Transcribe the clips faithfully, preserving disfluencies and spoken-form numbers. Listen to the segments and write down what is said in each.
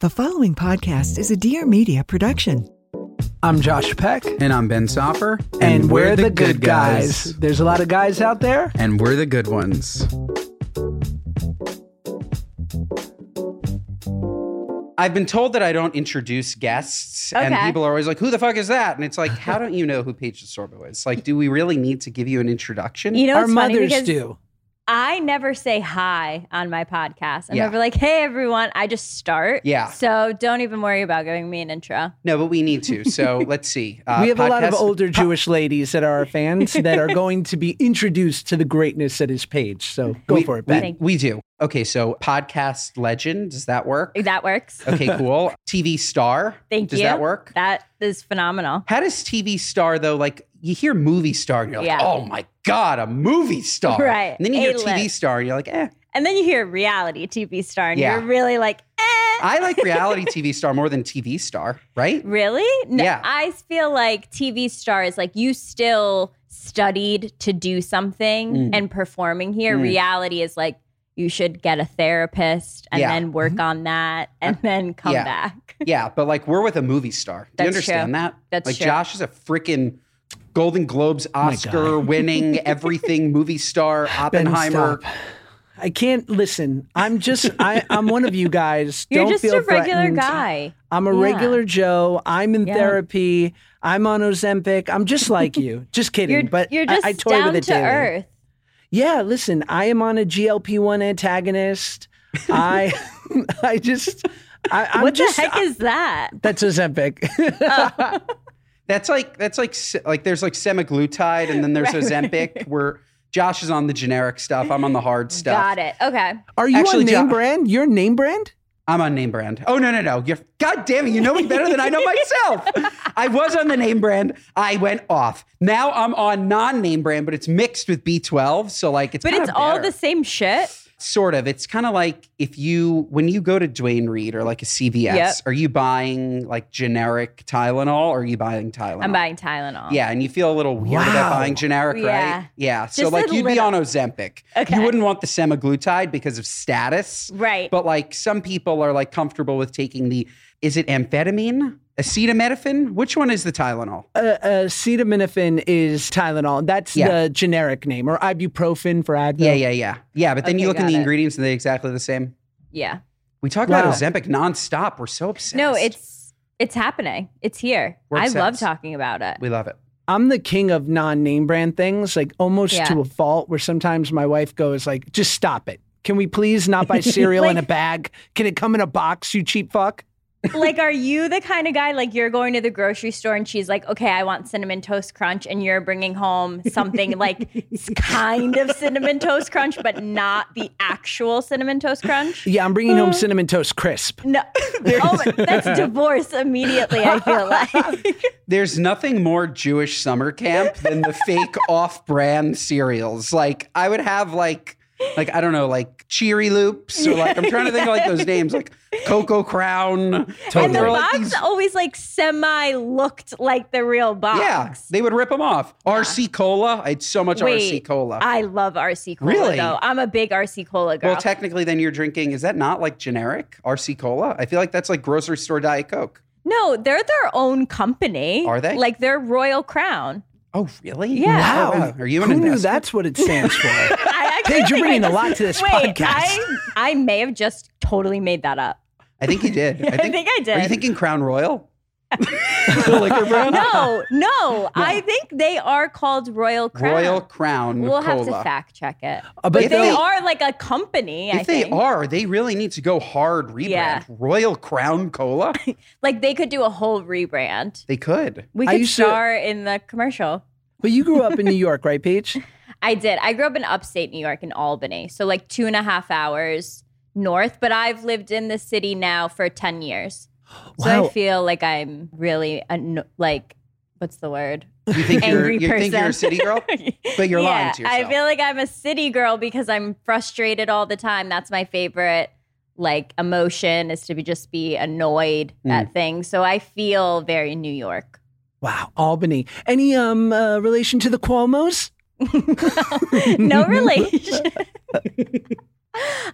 The following podcast is a Dear Media production. I'm Josh Peck. And I'm Ben Soffer. And, and we're, we're the, the good, good guys. guys. There's a lot of guys out there. And we're the good ones. I've been told that I don't introduce guests. Okay. And people are always like, who the fuck is that? And it's like, how don't you know who Paige DeSorbo is? Like, do we really need to give you an introduction? You know, our mothers because- do. I never say hi on my podcast. I'm yeah. never like, hey, everyone. I just start. Yeah. So don't even worry about giving me an intro. No, but we need to. So let's see. Uh, we have podcast. a lot of older Jewish ladies that are our fans that are going to be introduced to the greatness that is Paige. So go we, for it, Ben. We, we do. Okay, so podcast legend. Does that work? That works. Okay, cool. T V star. Thank does you. Does that work? That is phenomenal. How does T V star, though, like, you hear movie star and you're like, yeah. oh my God, a movie star. Right. And then you A-list. hear T V star and you're like, eh. And then you hear reality T V star and yeah. you're really like, eh. I like reality T V star more than T V star, right? Really? No, yeah. I feel like T V star is like you still studied to do something mm. and performing here. Mm. Reality is like, you should get a therapist and yeah. then work on that and then come yeah. back. Yeah, but like we're with a movie star. Do That's you understand true. that? That's like true. Josh is a freaking Golden Globes, Oscar oh winning, everything, movie star, Oppenheimer. Ben, I can't listen. I'm just, I, I'm one of you guys. You're Don't just feel a regular threatened. guy. I'm a yeah. regular Joe. I'm in yeah. therapy. I'm on Ozempic. I'm just like you. Just kidding. You're, but you're just I, I toy down with it to daily. earth. Yeah, listen, I am on a G L P one antagonist. I I just, I, I'm what just- What the heck I, is that? That's Ozempic. Oh. That's like, that's like, like there's like semaglutide and then there's right, Ozempic right. where Josh is on the generic stuff. I'm on the hard stuff. Got it. Okay. Are you Actually, on name jo- brand? You're name brand? I'm on name brand. Oh, no, no, no. You're, God damn it. You know me better than I know myself. I was on the name brand. I went off. Now I'm on non-name brand, but it's mixed with B twelve. So like it's But it's better. all the same shit? Sort of. It's kind of like if you, when you go to Duane Reade or like a C V S, yep. are you buying like generic Tylenol or are you buying Tylenol? I'm buying Tylenol. Yeah. And you feel a little weird wow. about buying generic, yeah. right? Yeah. So Just like you'd little. be on Ozempic. Okay. You wouldn't want the semaglutide because of status. Right. But like some people are like comfortable with taking the, is it amphetamine? Acetaminophen? Which one is the Tylenol? Uh, acetaminophen is Tylenol. That's yeah. the generic name. Or ibuprofen for Advil. Yeah, yeah, yeah. Yeah, but then okay, you look in the it. ingredients and they're exactly the same. Yeah. We talk wow. about Ozempic nonstop. We're so obsessed. No, it's it's happening. It's here. I love talking about it. We love it. I'm the king of non-name brand things, like almost yeah. to a fault where sometimes my wife goes like, just stop it. Can we please not buy cereal like, in a bag? Can it come in a box, you cheap fuck? Like, are you the kind of guy, like, you're going to the grocery store and she's like, okay, I want Cinnamon Toast Crunch, and you're bringing home something like kind of Cinnamon Toast Crunch, but not the actual Cinnamon Toast Crunch? Yeah, I'm bringing uh, home Cinnamon Toast Crisp. No, oh, that's divorce immediately, I feel like. There's nothing more Jewish summer camp than the fake off-brand cereals. Like, I would have, like... Like, I don't know, like Cheery Loops or like, I'm trying to think of like those names, like Cocoa Crown. Totally. And the box like these... always like semi looked like the real box. Yeah, they would rip them off. Yeah. R C Cola. I had so much Wait, R C Cola. I love R C Cola really? though. I'm a big R C Cola girl. Well, technically then you're drinking, is that not like generic R C Cola? I feel like that's like grocery store Diet Coke. No, they're their own company. Are they? Like they're Royal Crown. Oh, really? Yeah. Wow. Are you an Who investor? Who knew that's what it stands for? I actually Paige, you're bringing just, a lot to this wait, podcast. I, I may have just totally made that up. I think you did. I think, I think I did. Are you thinking Crown Royal? The liquor brand? No, no, no. I think they are called Royal Crown. Royal Crown We'll Cola. have to fact check it. Uh, but, but they, they are like a company, I think. If they are, they really need to go hard rebrand. Yeah. Royal Crown Cola? Like they could do a whole rebrand. They could. We could star to... in the commercial. But you grew up in New York, right, Paige? I did. I grew up in upstate New York in Albany. So like two and a half hours north. But I've lived in the city now for ten years. So wow. I feel like I'm really, an, like, what's the word? You think, Angry you're, you person. think you're a city girl? But you're yeah, lying to yourself. I feel like I'm a city girl because I'm frustrated all the time. That's my favorite, like, emotion is to be just be annoyed mm. at things. So I feel very New York. Wow. Albany. Any um uh, relation to the Cuomos? No, no relation.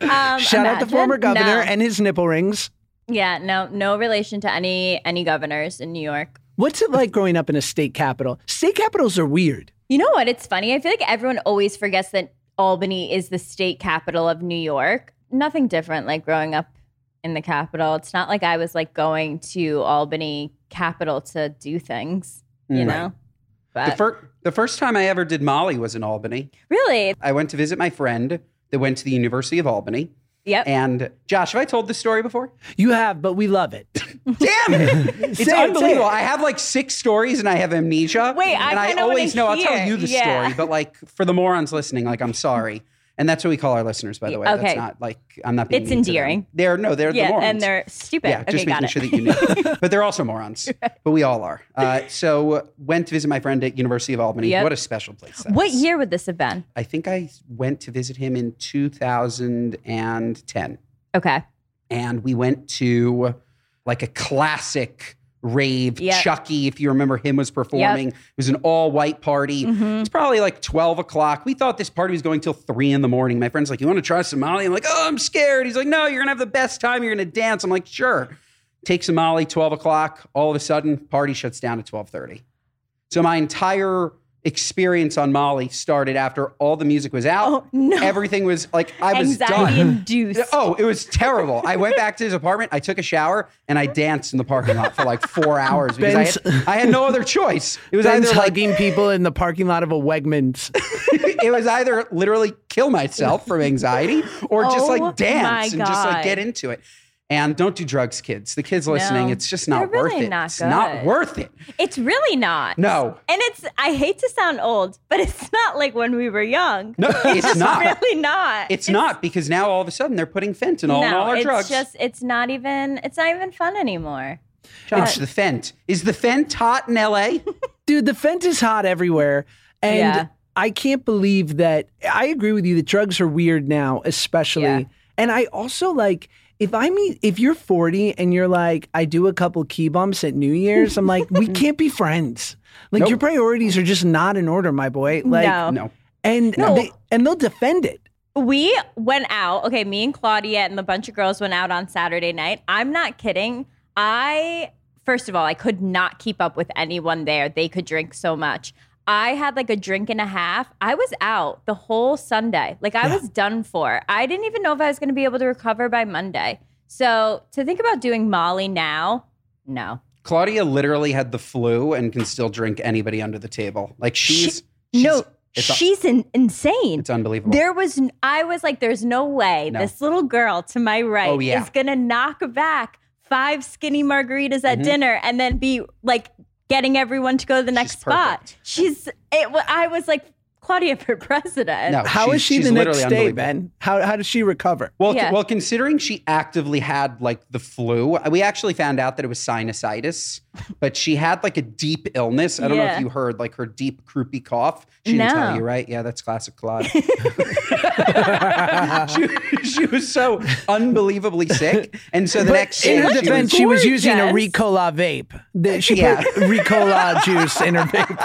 um, Shout imagine. out the former governor no. and his nipple rings. Yeah, no, no relation to any any governors in New York. What's it like growing up in a state capital? State capitals are weird. You know what? It's funny. I feel like everyone always forgets that Albany is the state capital of New York. Nothing different like growing up in the capital. It's not like I was like going to Albany capital to do things, you mm. know? But. The, fir- the first time I ever did Molly was in Albany. Really? I went to visit my friend that went to the University of Albany. Yep. And Josh, have I told this story before? You have, but we love it. Damn it. It's say unbelievable. It, it. I have like six stories and I have amnesia. Wait, I And I always know, hear. I'll tell you the yeah. story, but like for the morons listening, like I'm sorry. And that's what we call our listeners, by the way. Okay. That's not like, I'm not being It's mean endearing. To them. They're, no, they're yeah, the morons. And they're stupid. Yeah, just okay, making sure that you know. But they're also morons. Right. But we all are. Uh, so went to visit my friend at University of Albany. Yep. What a special place that What was. Year would this have been? I think I went to visit him in two thousand ten. Okay. And we went to like a classic rave. Yep. Chucky, if you remember him, was performing. Yep. It was an all-white party. Mm-hmm. It's probably like twelve o'clock. We thought this party was going till three in the morning. My friend's like, you want to try some Molly? I'm like, oh, I'm scared. He's like, no, you're going to have the best time. You're going to dance. I'm like, sure. Take some Molly, twelve o'clock. All of a sudden, party shuts down at twelve thirty. So my entire experience on Molly started after all the music was out. Oh, no. Everything was like, I was done. Anxiety-induced. Oh, it was terrible. I went back to his apartment, I took a shower, and I danced in the parking lot for like four hours because Ben's, I, had, I had no other choice. It was Ben's either hugging like, people in the parking lot of a Wegmans. It was either literally kill myself from anxiety or oh, just like dance and just like get into it. And don't do drugs, kids. The kids listening, no, it's just not worth really it. Not it's good. Not worth it. It's really not. No. And it's, I hate to sound old, but it's not like when we were young. No, it's, it's not. It's really not. It's, it's not because now all of a sudden they're putting fentanyl no, in all our it's drugs. Just, it's not even, it's not even fun anymore. Josh, but, the fent. Is the fent hot in L A? Dude, the fent is hot everywhere. And yeah. I can't believe that, I agree with you, the drugs are weird now, especially. Yeah. And I also like, If I mean, if you're forty and you're like, I do a couple key bumps at New Year's, I'm like, we can't be friends. Like nope. Your priorities are just not in order, my boy. Like, no, no. and no. They, and they'll defend it. We went out. Okay, me and Claudia and a bunch of girls went out on Saturday night. I'm not kidding. I first of all, I could not keep up with anyone there. They could drink so much. I had like a drink and a half. I was out the whole Sunday. Like I yeah. was done for. I didn't even know if I was going to be able to recover by Monday. So to think about doing Molly now, no. Claudia literally had the flu and can still drink anybody under the table. Like she's, she, she's no, it's, she's in, insane. It's unbelievable. There was, I was like, there's no way no. this little girl to my right oh, yeah. is going to knock back five skinny margaritas at mm-hmm. dinner and then be like, getting everyone to go to the next she's spot. She's, it, I was like, Claudia for president. No, how is she the next day, Ben? How how does she recover? Well, yeah. c- well, considering she actively had like the flu, we actually found out that it was sinusitis, but she had like a deep illness. I don't yeah. know if you heard like her deep, croupy cough. She didn't no. tell you, right? Yeah, that's classic Claudia. she, she was so unbelievably sick. And so the but next in her defense, she was using a Ricola vape. The, she yeah. put Ricola juice in her vape.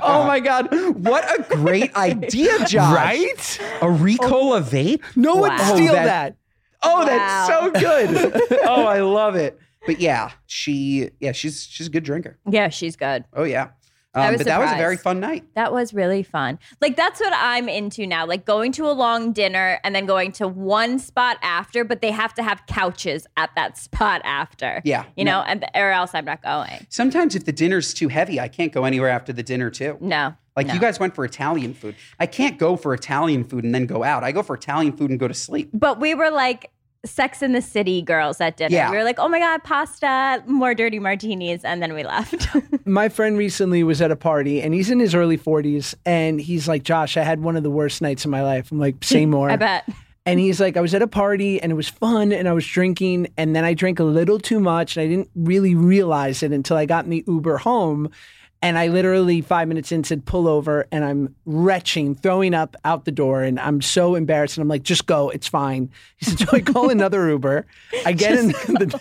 Oh my God. What a great idea, Josh. Right? A Ricola vape? No one wow. steal oh, that. that. Oh, wow. That's so good. Oh, I love it. But yeah, she yeah, she's she's a good drinker. Yeah, she's good. Oh yeah. Um, but surprised. That was a very fun night. That was really fun. Like, that's what I'm into now. Like, going to a long dinner and then going to one spot after, but they have to have couches at that spot after. Yeah. You no. know, and, or else I'm not going. Sometimes if the dinner's too heavy, I can't go anywhere after the dinner, too. No. Like, no. You guys went for Italian food. I can't go for Italian food and then go out. I go for Italian food and go to sleep. But we were like Sex and the City girls at dinner. Yeah. We were like, oh my God, pasta, more dirty martinis. And then we left. My friend recently was at a party and he's in his early forties. And he's like, Josh, I had one of the worst nights of my life. I'm like, say more. I bet. And he's like, I was at a party and it was fun and I was drinking. And then I drank a little too much and I didn't really realize it until I got in the Uber home. And I literally five minutes in said, pull over, and I'm retching, throwing up out the door. And I'm so embarrassed. And I'm like, just go. It's fine. He said, so I call another Uber. I get just in the,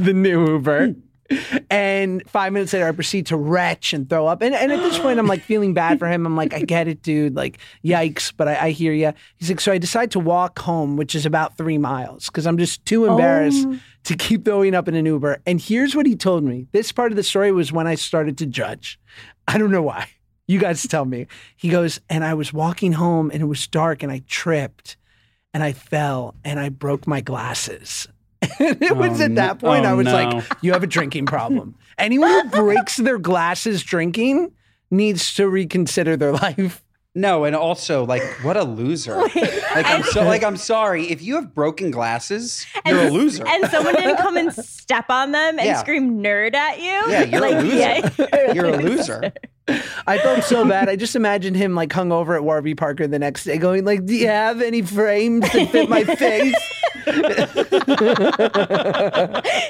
the new Uber. And five minutes later, I proceed to retch and throw up. And, and at this point, I'm like feeling bad for him. I'm like, I get it, dude. Like, yikes, but I, I hear you. He's like, so I decide to walk home, which is about three miles because I'm just too embarrassed oh. to keep throwing up in an Uber. And here's what he told me. This part of the story was when I started to judge. I don't know why. You guys tell me. He goes, and I was walking home and it was dark and I tripped and I fell and I broke my glasses. And it oh, was at that point no. oh, I was no. like, you have a drinking problem. Anyone who breaks their glasses drinking needs to reconsider their life. No, and also, like, what a loser. Wait, like, I'm so, like, I'm sorry. If you have broken glasses, and, you're a loser. And someone didn't come and step on them and yeah. scream nerd at you. Yeah, you're like, a loser. Yeah, you're, you're a loser. loser. I felt so bad. I just imagined him, like, hungover at Warby Parker the next day going, like, do you have any frames that fit my face?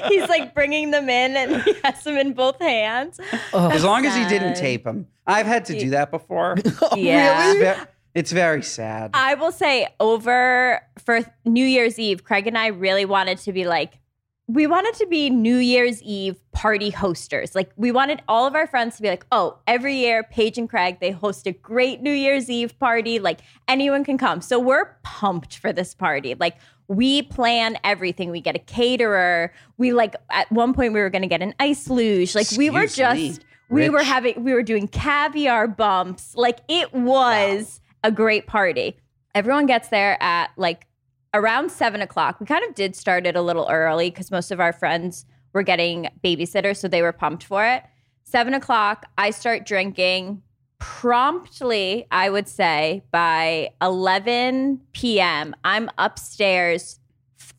He's like bringing them in and he has them in both hands. Oh, as long sad. As he didn't tape them. I've had to do that before. Oh, yeah. Really? It's, ve- it's very sad. I will say over for New Year's Eve, Craig and I really wanted to be like, we wanted to be New Year's Eve party hosters. Like we wanted all of our friends to be like, oh, every year, Paige and Craig, they host a great New Year's Eve party. Like anyone can come. So we're pumped for this party. Like we plan everything. We get a caterer. We like, at one point we were going to get an ice luge. Like Excuse we were just, me, we were having, we were doing caviar bumps. Like it was wow. a great party. Everyone gets there at like around seven o'clock. We kind of did start it a little early because most of our friends were getting babysitters. So they were pumped for it. Seven o'clock, I start drinking. Promptly, I would say, by eleven p.m., I'm upstairs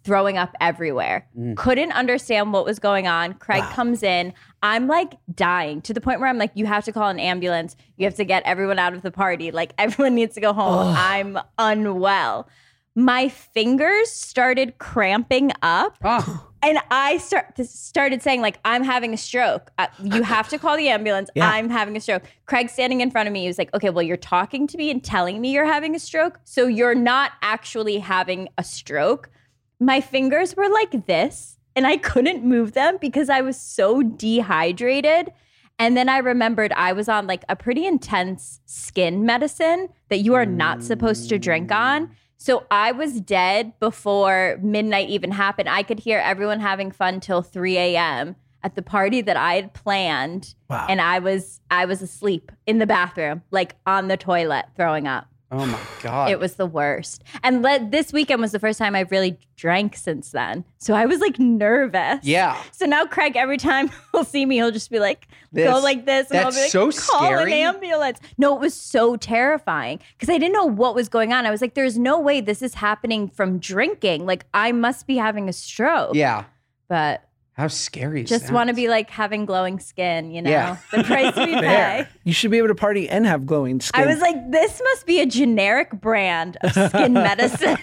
throwing up everywhere. Mm. Couldn't understand what was going on. Craig wow. comes in. I'm like dying to the point where I'm like, you have to call an ambulance. You have to get everyone out of the party. Like everyone needs to go home. Ugh. I'm unwell. My fingers started cramping up. Oh. And I start, started saying, like, I'm having a stroke. Uh, you have to call the ambulance. Yeah. I'm having a stroke. Craig standing in front of me, he was like, okay, well, you're talking to me and telling me you're having a stroke. So you're not actually having a stroke. My fingers were like this, and I couldn't move them because I was so dehydrated. And then I remembered I was on, like, a pretty intense skin medicine that you are not supposed to drink on. So I was dead before midnight even happened. I could hear everyone having fun till three a.m. at the party that I had planned. Wow. And I was I was asleep in the bathroom, like on the toilet, throwing up. Oh, my God. It was the worst. And le- this weekend was the first time I really drank since then. So I was, like, nervous. Yeah. So now Craig, every time he'll see me, he'll just be like, this, go like this. And I'll be like, so call scary. An ambulance. No, it was so terrifying because I didn't know what was going on. I was like, there's no way this is happening from drinking. Like, I must be having a stroke. Yeah. But... how scary is that? Just want to be like having glowing skin, you know? Yeah. The price we pay. You should be able to party and have glowing skin. I was like, this must be a generic brand of skin medicine.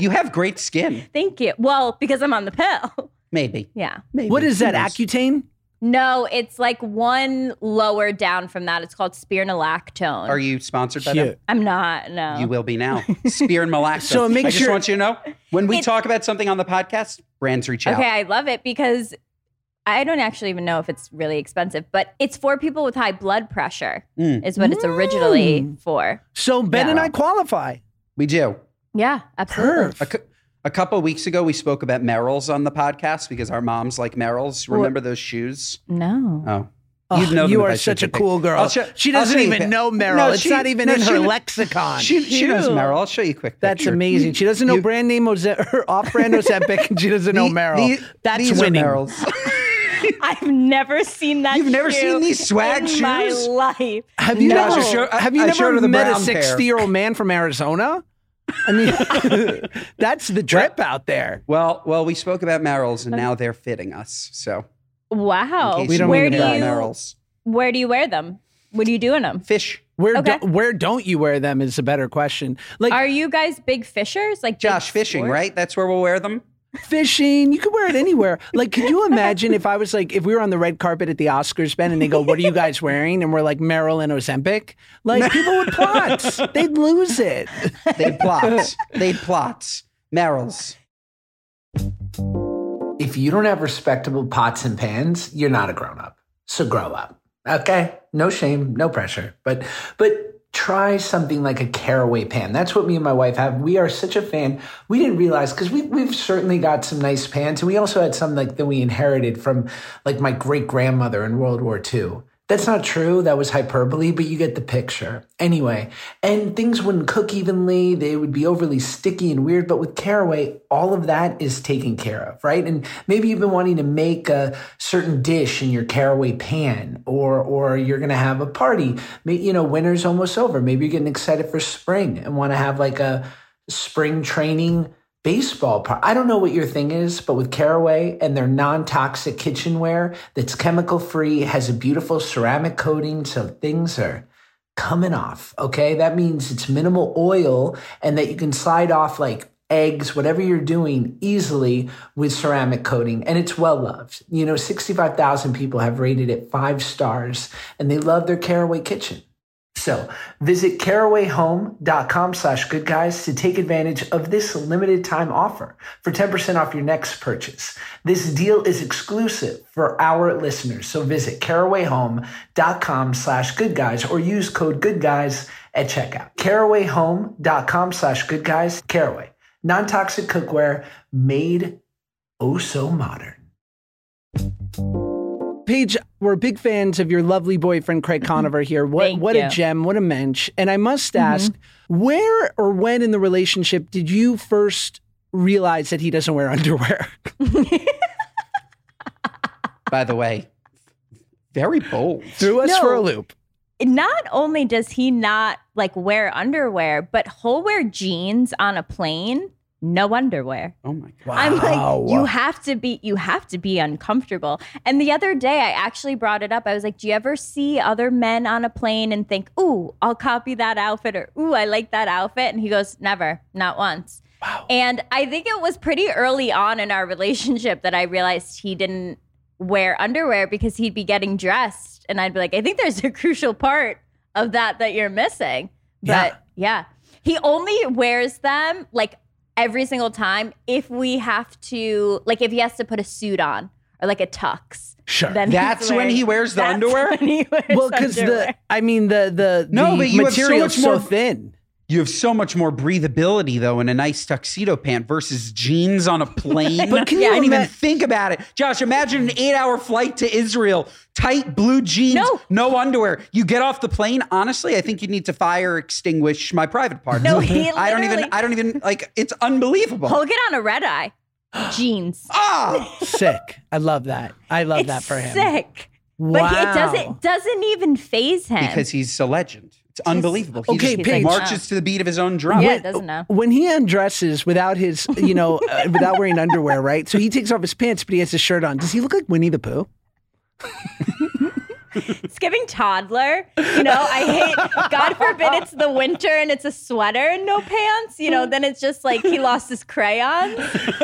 You have great skin. Thank you. Well, because I'm on the pill. Maybe. Yeah. Maybe. What is that, Accutane? No, it's like one lower down from that. It's called spironolactone. Are you sponsored by Cute. Them? I'm not, no. You will be now. Spironolactone. So make I just sure- want you to know, when we it, talk about something on the podcast, brands reach out. Okay, I love it because I don't actually even know if it's really expensive, but it's for people with high blood pressure mm. is what mm. it's originally for. So Ben yeah. and I qualify. We do. Yeah, absolutely. Perf. A couple of weeks ago, we spoke about Merrell's on the podcast because our moms like Merrell's. Remember those shoes? No. Oh. You'd know oh, you are such a pick. Cool girl. Show, she doesn't even know Merrell. No, it's she, not even no, in her she, lexicon. She, she knows Merrell. I'll show you a quick picture. That's amazing. She doesn't know you, brand name Oze- her off-brand Ozempic, and she doesn't know the, Merrell. The, That's these winning. Are I've never seen that. You've never seen these swag in shoes in my life. Have you no. never? Show, I, have you I never met a sixty-year-old man from Arizona? I mean, that's the drip well, out there. Well, well, we spoke about Merrell's, and now they're fitting us. So, wow, we don't where do you Merrell's. Where do you wear them? What do you do in them? Fish. Where okay. do, where don't you wear them is a better question. Like, are you guys big fishers? Like Josh fishing, sport? Right? That's where we'll wear them. Fishing, you could wear it anywhere. Like, could you imagine if I was like, if we were on the red carpet at the Oscars, Ben, and they go, "What are you guys wearing?" and we're like, "Merrell and Ozempic." Like, people would plot. They'd lose it. They'd plot. They'd plot. Merrell's. if you don't have respectable pots and pans, you're not a grown-up. So grow up. Okay? No shame, no pressure. But but try something like a Caraway pan. That's what me and my wife have. We are such a fan. We didn't realize, because we, we've certainly got some nice pans. And we also had some like that we inherited from like my great-grandmother in World War Two. That's not true. That was hyperbole, but you get the picture. Anyway, and things wouldn't cook evenly. They would be overly sticky and weird. But with Caraway, all of that is taken care of, right? And maybe you've been wanting to make a certain dish in your Caraway pan, or or you're going to have a party. You know, winter's almost over. Maybe you're getting excited for spring and want to have like a spring training baseball part. I don't know what your thing is, but with Caraway and their non-toxic kitchenware that's chemical-free, has a beautiful ceramic coating, so things are coming off, okay? That means it's minimal oil and that you can slide off like eggs, whatever you're doing, easily with ceramic coating. And it's well-loved. You know, sixty-five thousand people have rated it five stars, and they love their Caraway kitchen. So visit caraway home dot com slash good guys to take advantage of this limited time offer for ten percent off your next purchase. This deal is exclusive for our listeners. So visit caraway home dot com slash good guys or use code good guys at checkout. caraway home dot com slash good guys. Caraway, non-toxic cookware made oh so modern. Paige, we're big fans of your lovely boyfriend, Craig Conover here. What what you. a gem, what a mensch. And I must ask, mm-hmm. where or when in the relationship did you first realize that he doesn't wear underwear? By the way, very bold. Threw us no, for a loop. Not only does he not like wear underwear, but he'll wear jeans on a plane. No underwear. Oh my God. I'm like, you have to be, you have to be uncomfortable. And the other day I actually brought it up. I was like, do you ever see other men on a plane and think, ooh, I'll copy that outfit, or ooh, I like that outfit? And he goes, never, not once. Wow. And I think it was pretty early on in our relationship that I realized he didn't wear underwear, because he'd be getting dressed and I'd be like, I think there's a crucial part of that that you're missing. But yeah, yeah. He only wears them like every single time, if we have to, like, if he has to put a suit on or like a tux, sure. Then that's wearing, when he wears the underwear. When he wears well, because the, I mean, the the, no, the but material is so, so more, thin. You have so much more breathability though in a nice tuxedo pant versus jeans on a plane. But can yeah, you I didn't even think about it, Josh? Imagine an eight-hour flight to Israel, tight blue jeans, no. no underwear. You get off the plane. Honestly, I think you need to fire extinguish my private parts. No, he I don't even. I don't even like. It's unbelievable. He'll get on a red eye, jeans. Oh, sick! I love that. I love it's that for him. Sick. Wow. But it doesn't doesn't even faze him because he's a legend. It's unbelievable. He okay, just Paige, marches to the beat of his own drum. Yeah, when, it doesn't know. When he undresses without his, you know, uh, without wearing underwear, right? So he takes off his pants, but he has his shirt on. Does he look like Winnie the Pooh? It's giving toddler. You know, I hate, God forbid it's the winter and it's a sweater and no pants. You know, then it's just like he lost his crayons.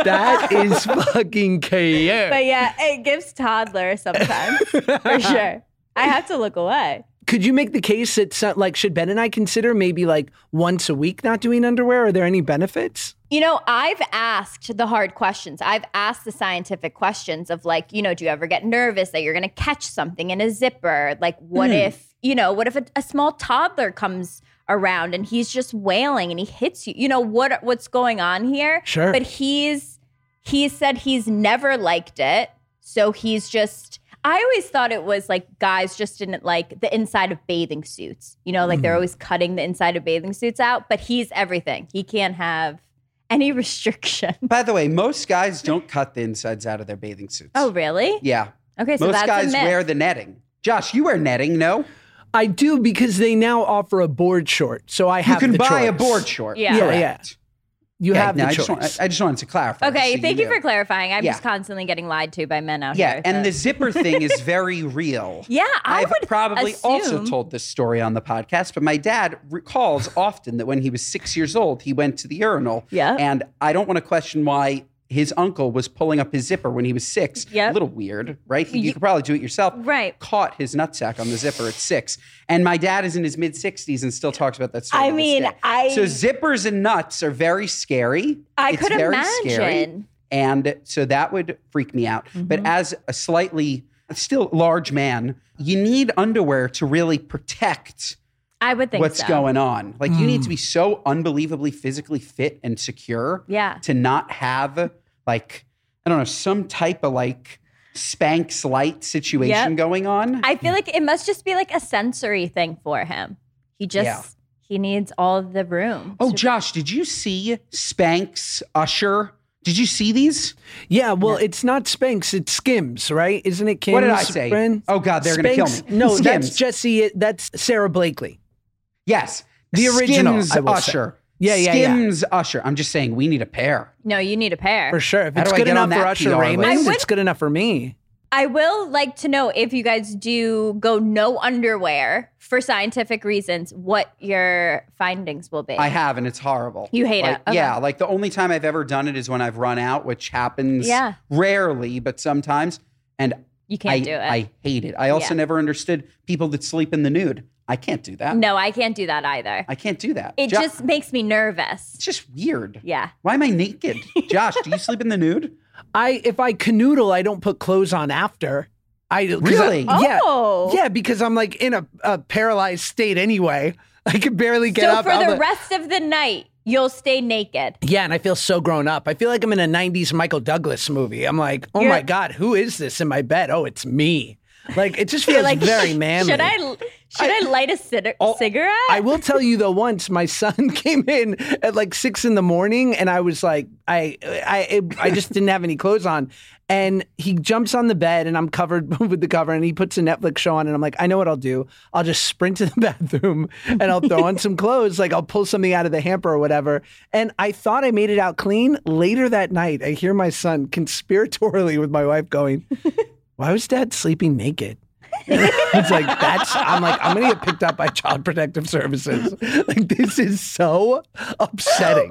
That is fucking chaos. But yeah, it gives toddler sometimes, for sure. I have to look away. Could you make the case that, like, should Ben and I consider maybe like once a week not doing underwear? Are there any benefits? You know, I've asked the hard questions. I've asked the scientific questions of like, you know, do you ever get nervous that you're going to catch something in a zipper? Like, what mm. if, you know, what if a, a small toddler comes around and he's just wailing and he hits you? You know, what what's going on here? Sure. But he's, he said he's never liked it. So he's just... I always thought it was like guys just didn't like the inside of bathing suits. You know, like mm. they're always cutting the inside of bathing suits out, but he's everything. He can't have any restriction. By the way, most guys don't cut the insides out of their bathing suits. Oh, really? Yeah. Okay, so most that's guys a myth. Wear the netting. Josh, you wear netting, no? I do, because they now offer a board short, so I have the choice. You can buy choice. a board short. Yeah, yeah. yeah. You okay, have no, the I choice. Just want, I, I just wanted to clarify. Okay, so thank you, you for clarifying. I'm yeah. just constantly getting lied to by men out yeah, here. Yeah, and so. The zipper thing is very real. Yeah, I I've would probably assume... also told this story on the podcast, but my dad recalls often that when he was six years old, he went to the urinal. Yeah. And I don't want to question why his uncle was pulling up his zipper when he was six. Yep. A little weird, right? He, you, you could probably do it yourself. Right. Caught his nutsack on the zipper at six. And my dad is in his mid-sixties and still talks about that story. I mean, I... So zippers and nuts are very scary. I it's could very imagine. Scary. And so that would freak me out. Mm-hmm. But as a slightly, still large man, you need underwear to really protect I would think what's so. going on. Like mm. you need to be so unbelievably physically fit and secure yeah. to not have like, I don't know, some type of like Spanx light situation yep. going on. I feel like it must just be like a sensory thing for him. He just, yeah. he needs all the room. Oh, to- Josh, did you see Spanx, Usher? Did you see these? Yeah, well, no. It's not Spanx. It's Skims, right? Isn't it Kim's What did I say? Friend? Oh, God, they're going to kill me. No, Skims. That's Jesse. That's Sarah Blakely. Yes. The original. Skims, Usher. Say. Yeah, yeah, Skims, yeah. Usher. I'm just saying we need a pair. No, you need a pair. For sure. If it's good enough for Usher Raymond, would, it's good enough for me. I will like to know if you guys do go no underwear for scientific reasons, what your findings will be. I have, and it's horrible. You hate like, it. Okay. Yeah. Like the only time I've ever done it is when I've run out, which happens yeah. rarely, but sometimes. And you can't I, do it. I hate it. I also yeah. never understood people that sleep in the nude. I can't do that. No, I can't do that either. I can't do that. It jo- just makes me nervous. It's just weird. Yeah. Why am I naked? Josh, do you sleep in the nude? I If I canoodle, I don't put clothes on after. I Really? I, yeah, oh. yeah, because I'm like in a, a paralyzed state anyway. I could barely get so up. So for I'm the a- rest of the night, you'll stay naked. Yeah, and I feel so grown up. I feel like I'm in a nineties Michael Douglas movie. I'm like, oh You're- my God, who is this in my bed? Oh, it's me. Like, it just feels like, very manly. Should I should I, I light a cid- oh, cigarette? I will tell you, though, once my son came in at like six in the morning and I was like, I, I, I just didn't have any clothes on. And he jumps on the bed and I'm covered with the cover and he puts a Netflix show on and I'm like, I know what I'll do. I'll just sprint to the bathroom and I'll throw on some clothes. Like I'll pull something out of the hamper or whatever. And I thought I made it out clean. Later that night, I hear my son conspiratorially with my wife going, why was Dad sleeping naked? It's like, that's, I'm like, I'm going to get picked up by Child Protective Services. Like, this is so upsetting.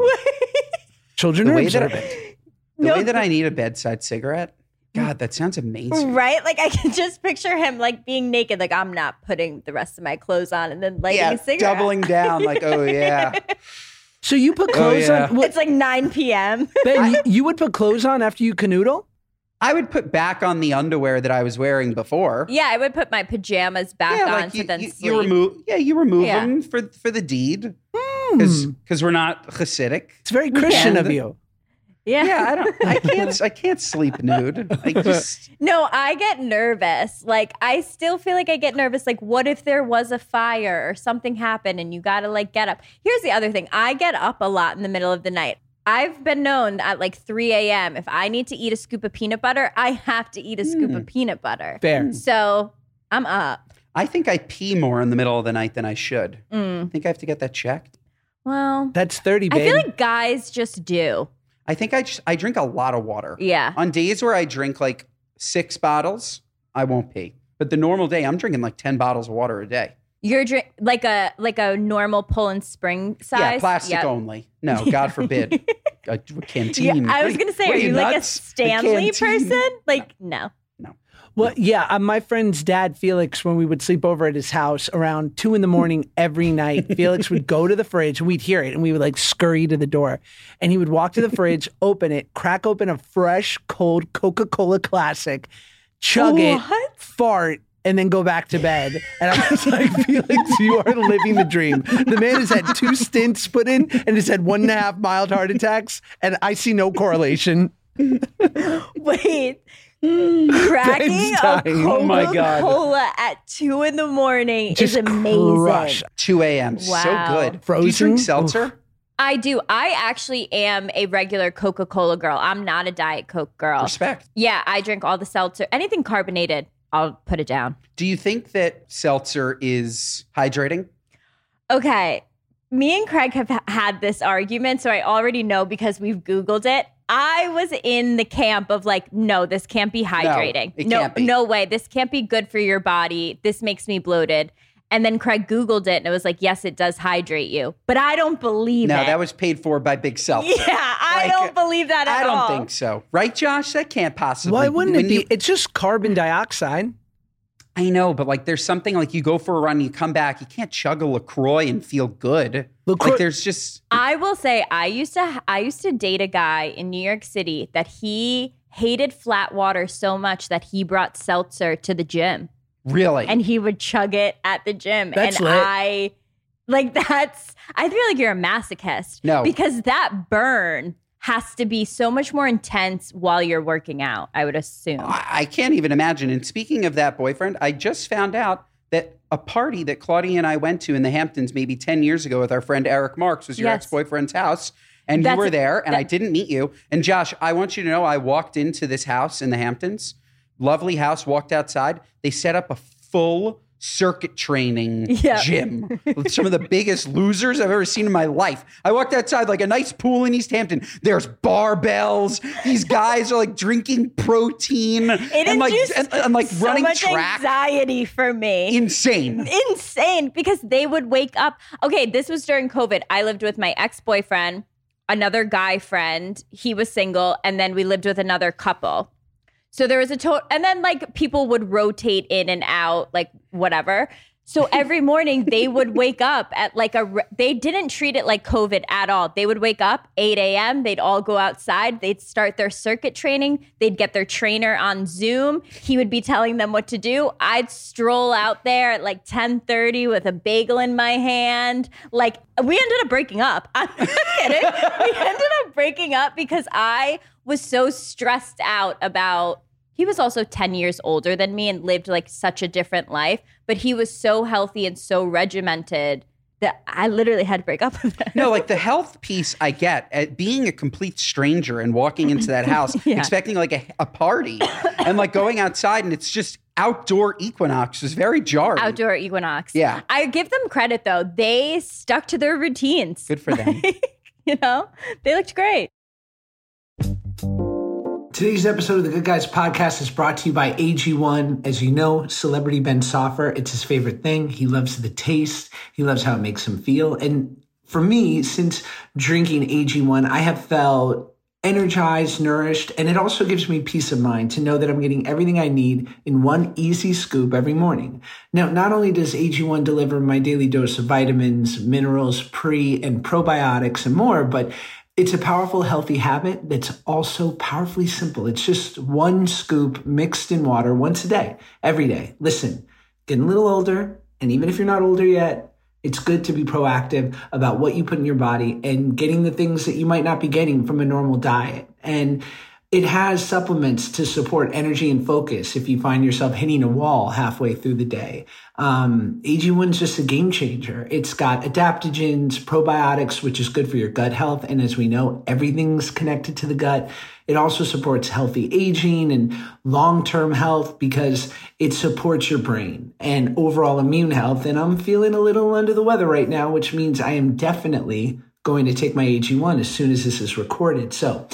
Children the are observant. I, the no, way that I need a bedside cigarette, God, that sounds amazing. Right? Like, I can just picture him, like, being naked. Like, I'm not putting the rest of my clothes on and then lighting yeah, a cigarette. Doubling down. Like, oh, yeah. So you put clothes oh, yeah. on. What, it's like nine p.m. Ben, you, you would put clothes on after you canoodle? I would put back on the underwear that I was wearing before. Yeah, I would put my pajamas back yeah, like on you, so then you, sleep. You remove, yeah, you remove yeah. them for, for the deed because mm. we're not Hasidic. It's very Christian and, of you. Yeah, yeah, I don't. I can't. I can't sleep nude. I just, no, I get nervous. Like I still feel like I get nervous. Like, what if there was a fire or something happened and you got to like get up? Here's the other thing. I get up a lot in the middle of the night. I've been known at like three a.m. if I need to eat a scoop of peanut butter, I have to eat a scoop mm. of peanut butter. Fair. So I'm up. I think I pee more in the middle of the night than I should. Mm. I think I have to get that checked. Well. That's thirty, babe. I feel like guys just do. I think I just, I drink a lot of water. Yeah. On days where I drink like six bottles, I won't pee. But the normal day, I'm drinking like ten bottles of water a day. You're drink like a like a normal pull and spring size. Yeah, plastic yep. only. No, God forbid. A canteen. Yeah, I was gonna say, are you, you like a Stanley a person? Like no. no, no. Well, yeah. Uh, my friend's dad, Felix, when we would sleep over at his house around two in the morning every night, Felix would go to the fridge. We'd hear it, and we would like scurry to the door, and he would walk to the fridge, open it, crack open a fresh, cold Coca-Cola Classic, chug what? it, fart. And then go back to bed. And I was like, Felix, you are living the dream. The man has had two stints put in and has had one and a half mild heart attacks. And I see no correlation. Wait. Cracking a Coca-Cola oh at two in the morning Just is amazing. Crush. two a.m. Wow. So good. Frozen? Do you drink seltzer? Oof. I do. I actually am a regular Coca-Cola girl. I'm not a Diet Coke girl. Respect. Yeah, I drink all the seltzer. Anything carbonated. I'll put it down. Do you think that seltzer is hydrating? Okay. Me and Craig have had this argument, so I already know because we've Googled it. I was in the camp of like, no, this can't be hydrating. No, it no, can't be. No way. This can't be good for your body. This makes me bloated. And then Craig Googled it and it was like, yes, it does hydrate you. But I don't believe no, it. No, that was paid for by Big Seltzer. Yeah, I like, don't believe that at all. I don't all. think so. Right, Josh? That can't possibly. Why wouldn't it be? You, it's just carbon dioxide. I know, but like there's something like you go for a run, you come back, you can't chug a LaCroix and feel good. LaCroix. Like there's just. I will say I used to I used to date a guy in New York City that he hated flat water so much that he brought seltzer to the gym. Really? And he would chug it at the gym. That's and lit. I like that's I feel like you're a masochist. No. Because that burn has to be so much more intense while you're working out, I would assume. I can't even imagine. And speaking of that boyfriend, I just found out that a party that Claudia and I went to in the Hamptons maybe ten years ago with our friend Eric Marks was your yes. ex-boyfriend's house. And That's, you were there and that, I didn't meet you. And Josh, I want you to know I walked into this house in the Hamptons, lovely house, walked outside. They set up a full circuit training yeah. gym. Some of the biggest losers I've ever seen in my life. I walked outside like a nice pool in East Hampton. There's barbells. These guys are like drinking protein. It and, like, and, and like so running much track. Anxiety for me. Insane. Insane because they would wake up. Okay, this was during COVID. I lived with my ex-boyfriend, another guy friend. He was single. And then we lived with another couple. So there was a total, and then like people would rotate in and out, like whatever. So every morning they would wake up at like a, re- they didn't treat it like COVID at all. They would wake up eight a.m. They'd all go outside. They'd start their circuit training. They'd get their trainer on Zoom. He would be telling them what to do. I'd stroll out there at like ten thirty with a bagel in my hand. Like we ended up breaking up. I'm not kidding. We ended up breaking up because I was so stressed out about, he was also ten years older than me and lived like such a different life, but he was so healthy and so regimented that I literally had to break up with him. No, like the health piece I get at being a complete stranger and walking into that house, yeah. expecting like a, a party and like going outside and it's just outdoor equinox is very jarring. Outdoor equinox. Yeah. I give them credit though. They stuck to their routines. Good for them. You know, they looked great. Today's episode of the Good Guys Podcast is brought to you by A G one. As you know, celebrity Ben Soffer, it's his favorite thing. He loves the taste. He loves how it makes him feel. And for me, since drinking A G one, I have felt energized, nourished, and it also gives me peace of mind to know that I'm getting everything I need in one easy scoop every morning. Now, not only does A G one deliver my daily dose of vitamins, minerals, pre and probiotics and more, but it's a powerful, healthy habit that's also powerfully simple. It's just one scoop mixed in water once a day, every day. Listen, getting a little older, and even if you're not older yet, it's good to be proactive about what you put in your body and getting the things that you might not be getting from a normal diet. And it has supplements to support energy and focus if you find yourself hitting a wall halfway through the day. Um, A G one is just a game changer. It's got adaptogens, probiotics, which is good for your gut health. And as we know, everything's connected to the gut. It also supports healthy aging and long-term health because it supports your brain and overall immune health. And I'm feeling a little under the weather right now, which means I am definitely going to take my A G one as soon as this is recorded. So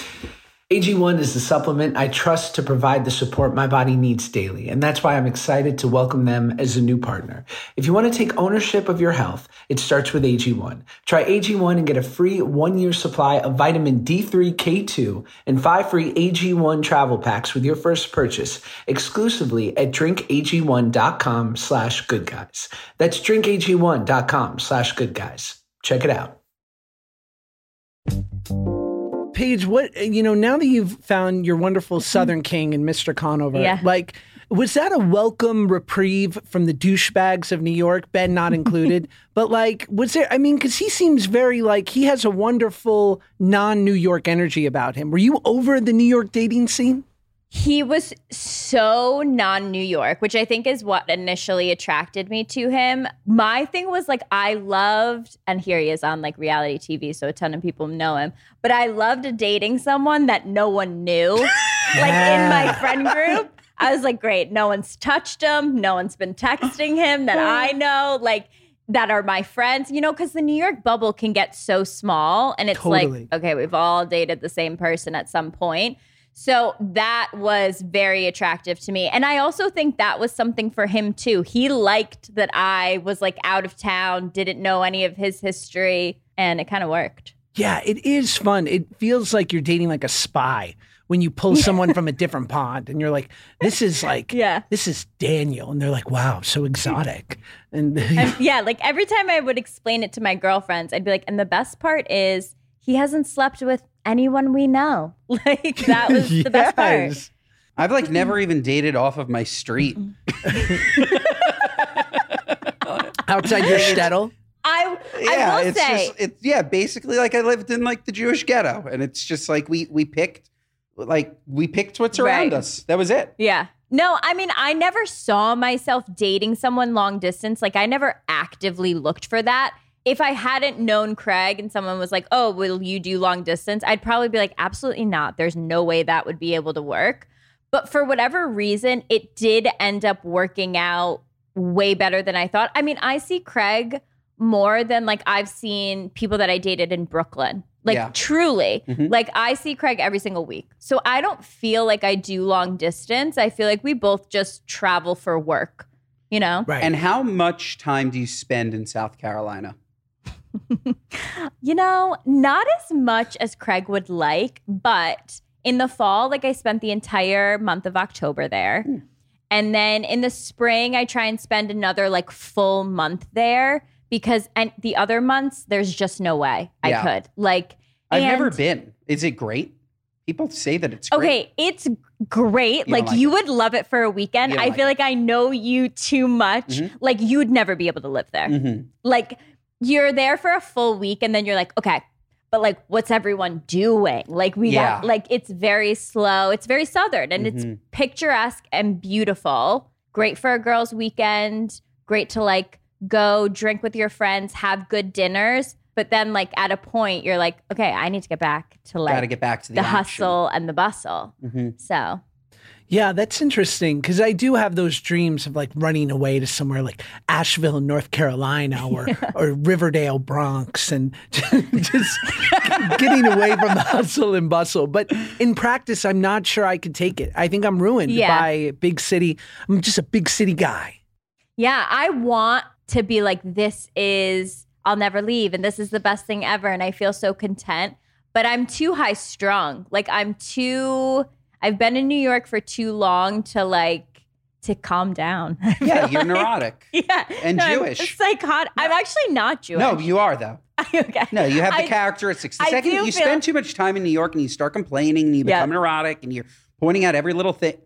A G one is the supplement I trust to provide the support my body needs daily, and that's why I'm excited to welcome them as a new partner. If you want to take ownership of your health, it starts with A G one. Try A G one and get a free one-year supply of vitamin D three K two and five free A G one travel packs with your first purchase exclusively at drinkag1.com slash good guys. That's drinkag1.com slash good guys. Check it out. Paige, what, you know, now that you've found your wonderful Southern king and Mister Conover, yeah. like, was that a welcome reprieve from the douchebags of New York, Ben not included? But like, was there, I mean, because he seems very like, he has a wonderful non-New York energy about him. Were you over the New York dating scene? He was so non-New York, which I think is what initially attracted me to him. My thing was like, I loved, and here he is on like reality T V, so a ton of people know him, but I loved dating someone that no one knew. Like in my friend group, I was like, great, no one's touched him. No one's been texting him that I know, like that are my friends, you know, because the New York bubble can get so small and it's totally. Like, okay, we've all dated the same person at some point. So that was very attractive to me. And I also think that was something for him too. He liked that I was like out of town, didn't know any of his history, and it kind of worked. Yeah, it is fun. It feels like you're dating like a spy when you pull yeah. someone from a different pond and you're like, this is like, yeah. this is Daniel. And they're like, wow, so exotic. And I'm, yeah, like every time I would explain it to my girlfriends, I'd be like, and the best part is he hasn't slept with anyone we know. Like that was yes. the best part. I've like never even dated off of my street. Outside your shtetl? I, yeah, I will it's say. Just, it, yeah, basically like I lived in like the Jewish ghetto. And it's just like we we picked, like we picked what's around right. us. That was it. Yeah. No, I mean, I never saw myself dating someone long distance. Like I never actively looked for that. If I hadn't known Craig and someone was like, oh, will you do long distance? I'd probably be like, absolutely not. There's no way that would be able to work. But for whatever reason, it did end up working out way better than I thought. I mean, I see Craig more than like I've seen people that I dated in Brooklyn. Like yeah. truly, mm-hmm. like I see Craig every single week. So I don't feel like I do long distance. I feel like we both just travel for work, you know? Right. And how much time do you spend in South Carolina? You know, not as much as Craig would like, but in the fall, like I spent the entire month of October there. Mm. And then in the spring, I try and spend another like full month there because and the other months, there's just no way I yeah. could. Like, I've and, never been. Is it great? People say that it's great. Okay, it's great. You like, like you it. would love it for a weekend. I like feel it. like I know you too much. Mm-hmm. Like you would never be able to live there. Mm-hmm. Like you're there for a full week and then you're like, okay, but like, what's everyone doing? Like we yeah. got, like, it's very slow. It's very Southern and mm-hmm. it's picturesque and beautiful. Great for a girls' weekend. Great to like go drink with your friends, have good dinners. But then like at a point you're like, okay, I need to get back to like Gotta get back to the, the hustle and the bustle. Mm-hmm. So. Yeah, that's interesting because I do have those dreams of like running away to somewhere like Asheville, North Carolina or, yeah. or Riverdale, Bronx and just getting away from the hustle and bustle. But in practice, I'm not sure I could take it. I think I'm ruined yeah. by big city. I'm just a big city guy. Yeah, I want to be like, this is, I'll never leave and this is the best thing ever. And I feel so content, but I'm too high strung. Like I'm too... I've been in New York for too long to like, to calm down. Yeah, you're like, neurotic. Yeah. And no, Jewish. I'm psychotic. No. I'm actually not Jewish. No, you are though. Okay. No, you have the I, characteristics. The I second you spend too much time in New York and you start complaining and you yep. become neurotic and you're pointing out every little thing.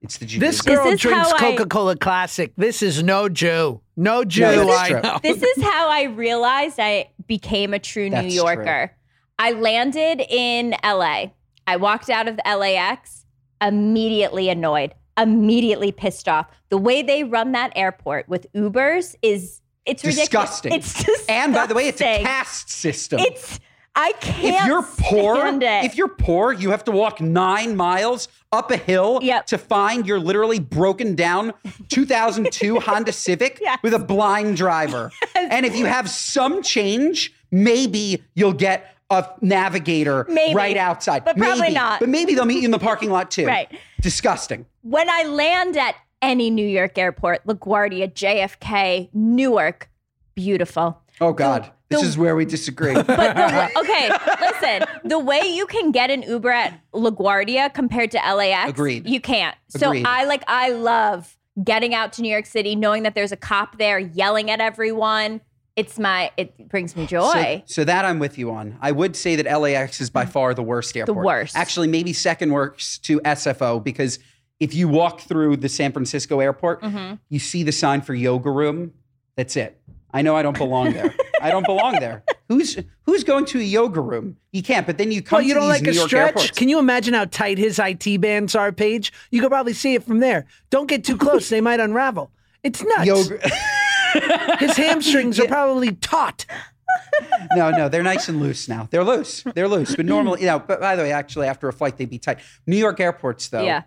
It's the Jew. This girl this drinks Coca-Cola I, Classic. This is no Jew. No Jew. No, this, I know. This is how I realized I became a true That's New Yorker. True. I landed in L A. I walked out of the L A X. Immediately annoyed, immediately pissed off. The way they run that airport with Ubers is, it's disgusting. Ridiculous. It's disgusting. And by the way, it's a caste system. It's, I can't if you're poor, stand it. If you're poor, you have to walk nine miles up a hill yep. to find your literally broken down two thousand two Honda Civic yes. with a blind driver. Yes. And if you have some change, maybe you'll get a navigator maybe, right outside. But probably maybe. Not. But maybe they'll meet you in the parking lot too. Right. Disgusting. When I land at any New York airport, LaGuardia, J F K, Newark, beautiful. Oh God, the, this the, is where we disagree. But the, okay, listen, the way you can get an Uber at LaGuardia compared to L A X, Agreed. You can't. So Agreed. I like, I love getting out to New York City, knowing that there's a cop there yelling at everyone. It's my, it brings me joy. So, so that I'm with you on. I would say that L A X is by far the worst airport. The worst. Actually, maybe second worst to S F O because if you walk through the San Francisco airport, mm-hmm. you see the sign for yoga room. That's it. I know I don't belong there. I don't belong there. Who's who's going to a yoga room? You can't, but then you come well, you to don't these like New a York stretch? Airports. Can you imagine how tight his I T bands are, Paige? You could probably see it from there. Don't get too close. They might unravel. It's nuts. Yoga. His hamstrings are probably taut. No, no, they're nice and loose now. They're loose. They're loose. But normally, you know, but by the way, actually, after a flight, they'd be tight. New York airports, though, yeah.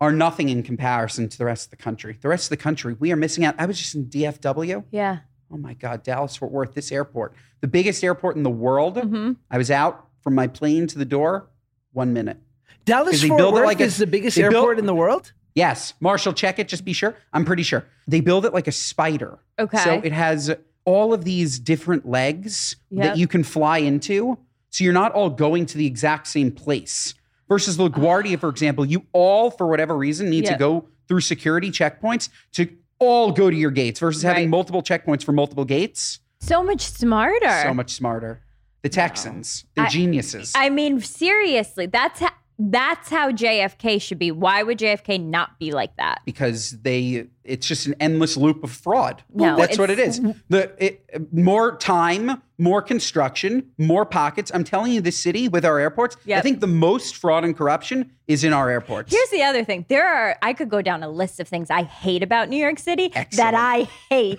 are nothing in comparison to the rest of the country. The rest of the country, we are missing out. I was just in D F W. Yeah. Oh, my God. Dallas-Fort Worth, this airport. The biggest airport in the world. Mm-hmm. I was out from my plane to the door, one minute. Dallas-Fort Worth like is a, the biggest airport built, in the world? Yes. Marshall, check it. Just be sure. I'm pretty sure. They build it like a spider. Okay. So it has all of these different legs yep. that you can fly into. So you're not all going to the exact same place. Versus LaGuardia, for example, you all, for whatever reason, need yep. to go through security checkpoints to all go to your gates versus right. having multiple checkpoints for multiple gates. So much smarter. So much smarter. The Texans, no. they're I, geniuses. I mean, seriously, that's how, that's how J F K should be. Why would J F K not be like that? Because they, it's just an endless loop of fraud. No, that's what it is. The it, more time, more construction, more pockets. I'm telling you, this city with our airports, yep. I think the most fraud and corruption is in our airports. Here's the other thing. There are, I could go down a list of things I hate about New York City Excellent. that I hate,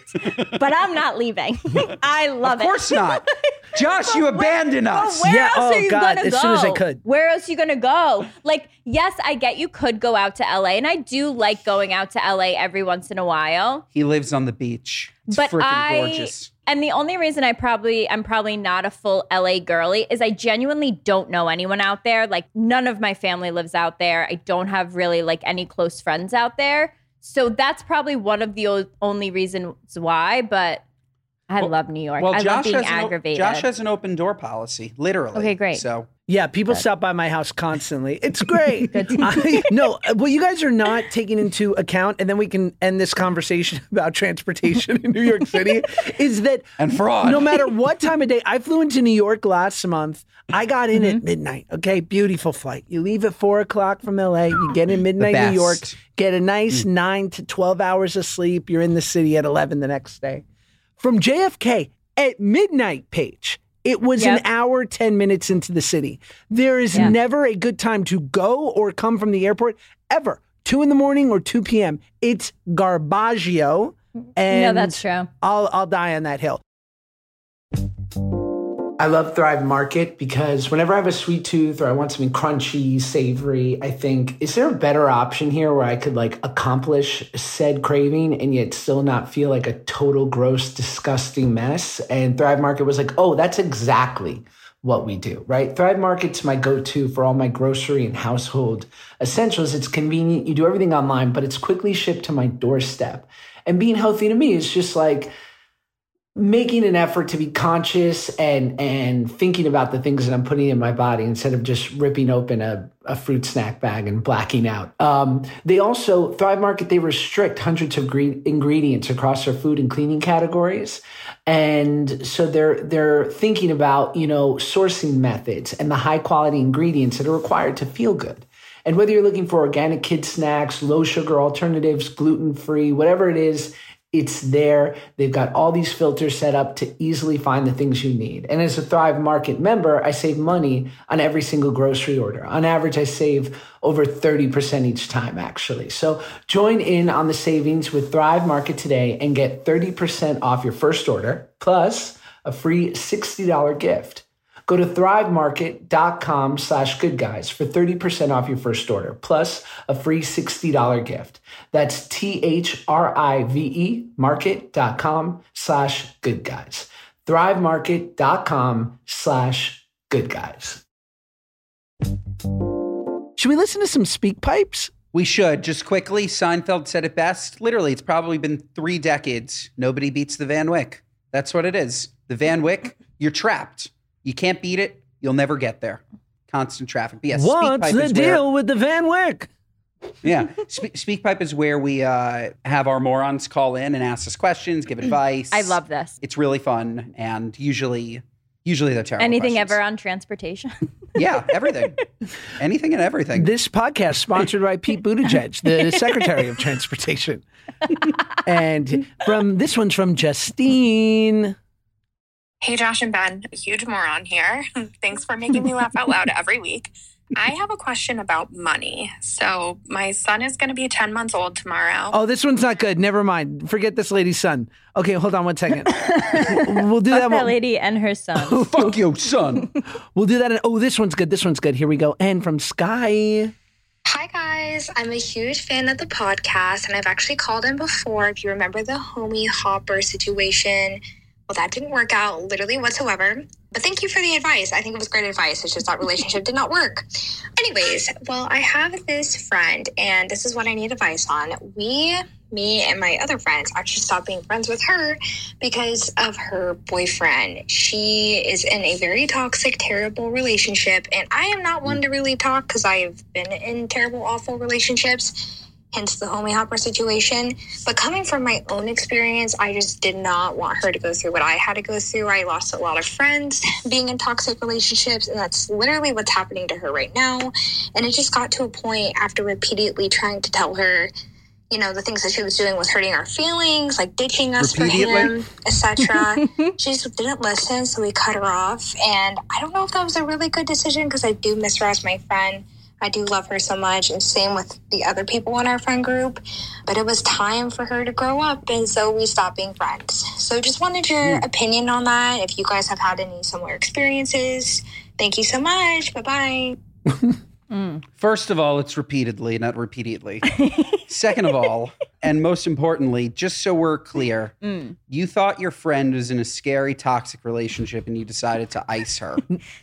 but I'm not leaving. I love it. Of course it. not. Josh, you abandoned where, us. Where yeah, else oh, are you God, gonna as go? Soon as I could. Where else are you gonna go? Like, yes, I get you could go out to L A, and I do like going out to L A every once in a while. He lives on the beach. It's but freaking I, gorgeous. And the only reason I probably I'm probably not a full L A girly is I genuinely don't know anyone out there. Like, none of my family lives out there. I don't have really like any close friends out there. So that's probably one of the o- only reasons why, but I well, love New York. Well, I Josh love being aggravated. O- Josh has an open door policy, literally. Okay, great. So yeah, people Good. stop by my house constantly. It's great. Good. I, no, well, you guys are not taking into account, and then we can end this conversation about transportation in New York City, is that and fraud. No matter what time of day, I flew into New York last month. I got in mm-hmm. at midnight. Okay, beautiful flight. You leave at four o'clock from L A, you get in midnight New York, get a nice mm. nine to twelve hours of sleep. You're in the city at eleven the next day. From J F K at midnight, Paige, it was yep. an hour, ten minutes into the city. There is yeah. never a good time to go or come from the airport, ever. Two in the morning or two p.m. It's Garbaggio. And no, that's true. I'll, I'll die on that hill. I love Thrive Market because whenever I have a sweet tooth or I want something crunchy, savory, I think, is there a better option here where I could like accomplish said craving and yet still not feel like a total gross, disgusting mess? And Thrive Market was like, oh, that's exactly what we do, right? Thrive Market's my go-to for all my grocery and household essentials. It's convenient. You do everything online, but it's quickly shipped to my doorstep. And being healthy to me is just like making an effort to be conscious and and thinking about the things that I'm putting in my body instead of just ripping open a, a fruit snack bag and blacking out. Um, they also, Thrive Market, they restrict hundreds of green ingredients across their food and cleaning categories. And so they're they're thinking about, you know, sourcing methods and the high quality ingredients that are required to feel good. And whether you're looking for organic kid snacks, low sugar alternatives, gluten-free, whatever it is, it's there. They've got all these filters set up to easily find the things you need. And as a Thrive Market member, I save money on every single grocery order. On average, I save over thirty percent each time, actually. So join in on the savings with Thrive Market today and get thirty percent off your first order, plus a free sixty dollars gift. Go to thrivemarket.com slash good guys for thirty percent off your first order, plus a free sixty dollars gift. That's T H R I V E market.com slash good guys. Thrivemarket.com slash good guys. Should we listen to some speak pipes? We should. Just quickly, Seinfeld said it best. Literally, it's probably been three decades. Nobody beats the Van Wyck. That's what it is. The Van Wyck, you're trapped. You can't beat it. You'll never get there. Constant traffic. But yes, what's the deal where, with the Van Wyck? Yeah. Spe- SpeakPipe is where we uh, have our morons call in and ask us questions, give advice. I love this. It's really fun. And usually, usually they're terrible Anything questions. Ever on transportation? Yeah, everything. Anything and everything. This podcast sponsored by Pete Buttigieg, the Secretary of Transportation. And from this one's from Justine. Hey, Josh and Ben, a huge moron here. Thanks for making me laugh out loud every week. I have a question about money. So my son is going to be ten months old tomorrow. Oh, this one's not good. Never mind. Forget this lady's son. Okay, hold on one second. We'll do Fuck that. That lady and her son. Fuck your son. We'll do that. In- oh, this one's good. This one's good. Here we go. And from Sky. Hi, guys. I'm a huge fan of the podcast, and I've actually called in before. If you remember the homie hopper situation. Well, that didn't work out literally whatsoever. But thank you for the advice. I think it was great advice. It's just that relationship did not work. Anyways, well, I have this friend, and this is what I need advice on. We me and my other friends actually stopped being friends with her because of her boyfriend. She is in a very toxic, terrible relationship, and I am not one to really talk because I've been in terrible, awful relationships, hence the homie hopper situation. But coming from my own experience, I just did not want her to go through what I had to go through. I lost a lot of friends being in toxic relationships, and that's literally what's happening to her right now. And it just got to a point after repeatedly trying to tell her, you know, the things that she was doing was hurting our feelings, like ditching us for him, et cetera. She just didn't listen, so we cut her off. And I don't know if that was a really good decision because I do miss her as my friend. I do love her so much, and same with the other people in our friend group. But it was time for her to grow up, and so we stopped being friends. So just wanted your mm. opinion on that. If you guys have had any similar experiences, thank you so much. Bye-bye. Mm. First of all, it's repeatedly, not repeatedly. Second of all, and most importantly, just so we're clear, mm. you thought your friend was in a scary, toxic relationship and you decided to ice her.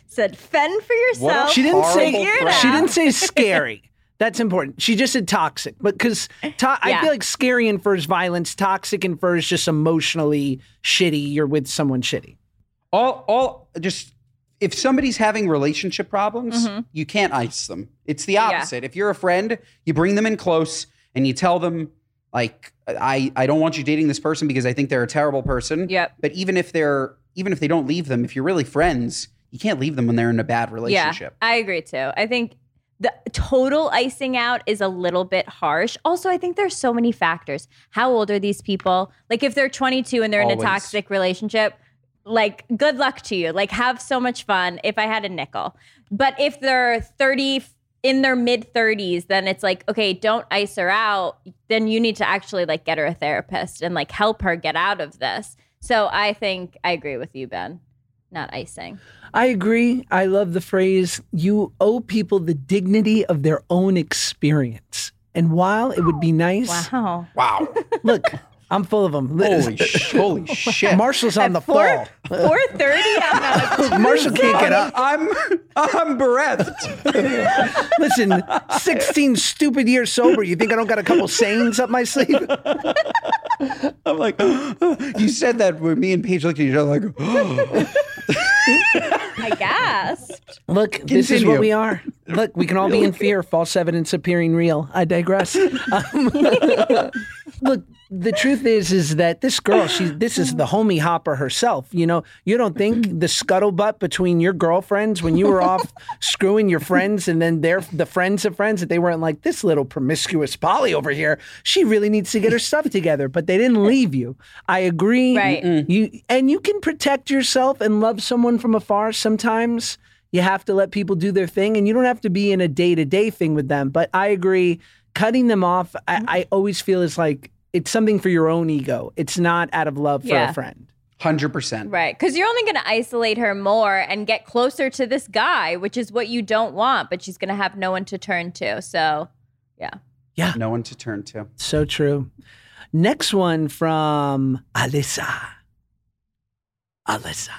Said, fend for yourself. She didn't say she didn't say scary. That's important. She just said toxic. But because to- yeah. I feel like scary infers violence, toxic infers just emotionally shitty. You're with someone shitty. All, all, just... If somebody's having relationship problems, mm-hmm. you can't ice them. It's the opposite. Yeah. If you're a friend, you bring them in close and you tell them, like, I, I don't want you dating this person because I think they're a terrible person. Yep. But even if they're even if they don't leave them, if you're really friends, you can't leave them when they're in a bad relationship. Yeah, I agree too. I think the total icing out is a little bit harsh. Also, I think there's so many factors. How old are these people? Like if they're twenty-two and they're Always. in a toxic relationship, like, good luck to you. Like, have so much fun if I had a nickel. But if they're thirty, in their mid-thirties, then it's like, okay, don't ice her out. Then you need to actually, like, get her a therapist and, like, help her get out of this. So I think I agree with you, Ben. Not icing. I agree. I love the phrase, you owe people the dignity of their own experience. And while it would be nice. Wow. Wow. Look. I'm full of them. Holy, sh- holy shit. Marshall's on At the phone. four thirty Marshall can't get up. I'm I'm bereft. Listen, sixteen stupid years sober. You think I don't got a couple sayings up my sleeve? I'm like, oh. You said that when me and Paige looked at each other like, oh. I gasped. Look, Continue. This is what we are. Look, we can all be in fear. False evidence appearing real. I digress. Um, look, the truth is, is that this girl, she, this is the homie hopper herself. You know, you don't think the scuttlebutt between your girlfriends when you were off screwing your friends and then they're the friends of friends that they weren't like, this little promiscuous Polly over here, she really needs to get her stuff together. But they didn't leave you. I agree. Right. You, and you can protect yourself and love someone from afar. Sometimes you have to let people do their thing and you don't have to be in a day-to-day thing with them. But I agree. Cutting them off, I, I always feel is like, it's something for your own ego. It's not out of love for yeah. a friend. one hundred percent. Right. Because you're only going to isolate her more and get closer to this guy, which is what you don't want, but she's going to have no one to turn to. So, yeah. Yeah. No one to turn to. So true. Next one from Alyssa. Alyssa.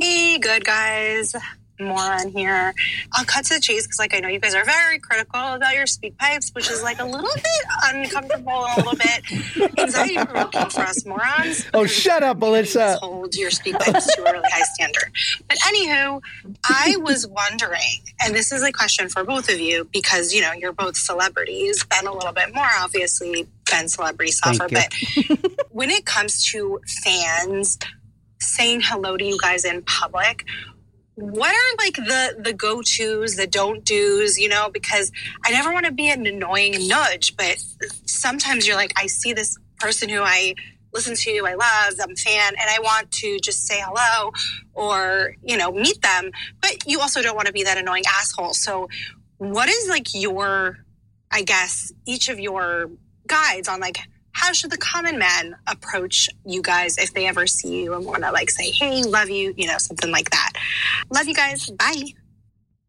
Hey, good guys. Moron here. I'll cut to the chase because, like, I know you guys are very critical about your speak pipes, which is like a little bit uncomfortable and a little bit anxiety provoking for us morons. Oh, shut up, Alyssa. Hold your speak pipes to a really high standard. But anywho, I was wondering, and this is a question for both of you because you know you're both celebrities, Ben a little bit more obviously, Ben celebrity suffer, but when it comes to fans saying hello to you guys in public. What are like the, the go-tos, the don't do's, you know, because I never want to be an annoying nudge, but sometimes you're like, I see this person who I listen to, I love, I'm a fan, and I want to just say hello or, you know, meet them. But you also don't want to be that annoying asshole. So what is like your, I guess, each of your guides on like, how should the common man approach you guys if they ever see you and want to like say, hey, love you, you know, something like that. Love you guys. Bye.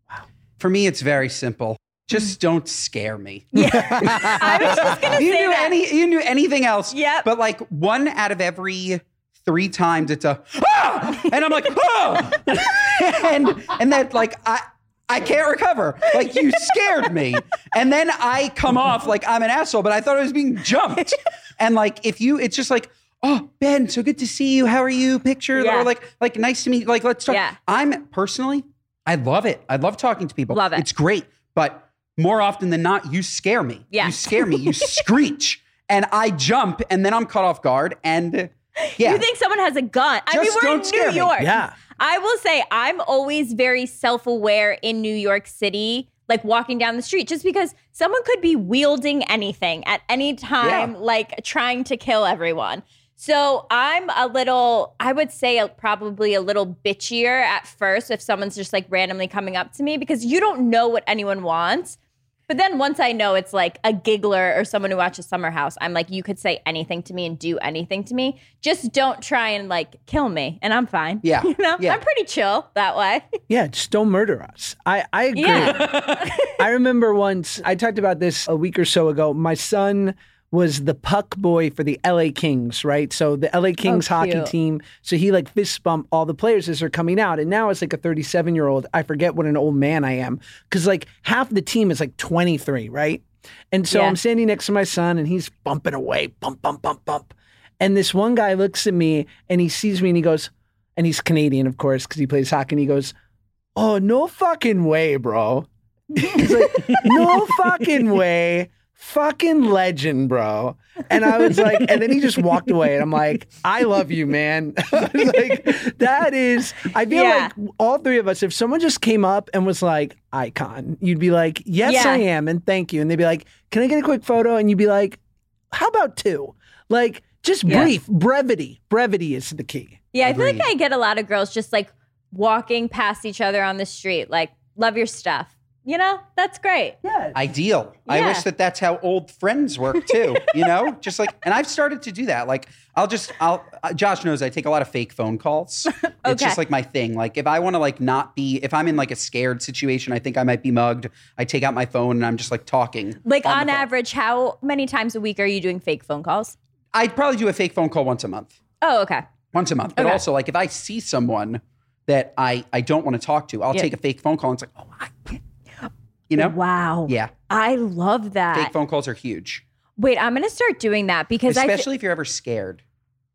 Wow. For me, it's very simple. Just don't scare me. Yeah. I was just going to say knew that. Any, you knew anything else. Yep. But like one out of every three times it's a, ah! And I'm like, oh, and, and that like, I, I can't recover. Like, you scared me. And then I come off like I'm an asshole, but I thought I was being jumped. And like, if you, it's just like, oh, Ben, so good to see you. How are you? Picture. Yeah. Or like, like, nice to meet you. Like, let's talk. Yeah. I'm personally, I love it. I love talking to people. Love it. It's great. But more often than not, you scare me. Yeah. You scare me. You screech. And I jump, and then I'm caught off guard. And yeah. You think someone has a gun. Just I mean, we're don't in New me. York. Yeah. I will say I'm always very self-aware in New York City, like walking down the street, just because someone could be wielding anything at any time, yeah. like trying to kill everyone. So I'm a little, I would say a, probably a little bitchier at first if someone's just like randomly coming up to me, because you don't know what anyone wants. But then once I know it's like a giggler or someone who watches Summer House, I'm like, you could say anything to me and do anything to me. Just don't try and like kill me and I'm fine. Yeah. You know, yeah. I'm pretty chill that way. Yeah. Just don't murder us. I, I agree. Yeah. I remember once I talked about this a week or so ago. My son was the puck boy for the L A Kings, right? So the L A Kings oh, hockey team. So he like fist bump all the players as they're coming out. And now it's like a thirty-seven year old. I forget what an old man I am. Cause like half the team is like twenty-three, right? And so yeah. I'm standing next to my son and he's bumping away, bump, bump, bump, bump. And this one guy looks at me and he sees me and he goes, and he's Canadian, of course, cause he plays hockey. And he goes, oh, no fucking way, bro. He's like, no fucking way. Fucking legend, bro. And I was like, and then he just walked away and I'm like, I love you, man. I was like, that is, I feel yeah. like all three of us, if someone just came up and was like, icon, you'd be like, yes, yeah. I am. And thank you. And they'd be like, can I get a quick photo? And you'd be like, how about two? Like just brief, yeah. brevity. Brevity is the key. Yeah. I feel Agreed. Like I get a lot of girls just like walking past each other on the street. Like, love your stuff. You know, that's great. Yeah. Ideal. Yeah. I wish that that's how old friends work too, you know, just like, and I've started to do that. Like I'll just, I'll, uh, Josh knows I take a lot of fake phone calls. Okay. It's just like my thing. Like if I want to like not be, if I'm in like a scared situation, I think I might be mugged. I take out my phone and I'm just like talking. Like on, on average, how many times a week are you doing fake phone calls? I'd probably do a fake phone call once a month. Oh, okay. Once a month. But okay. also like if I see someone that I, I don't want to talk to, I'll yeah. take a fake phone call and it's like, oh, I can't. You know? Wow. Yeah. I love that. Fake phone calls are huge. Wait, I'm going to start doing that because Especially I- Especially th- if you're ever scared.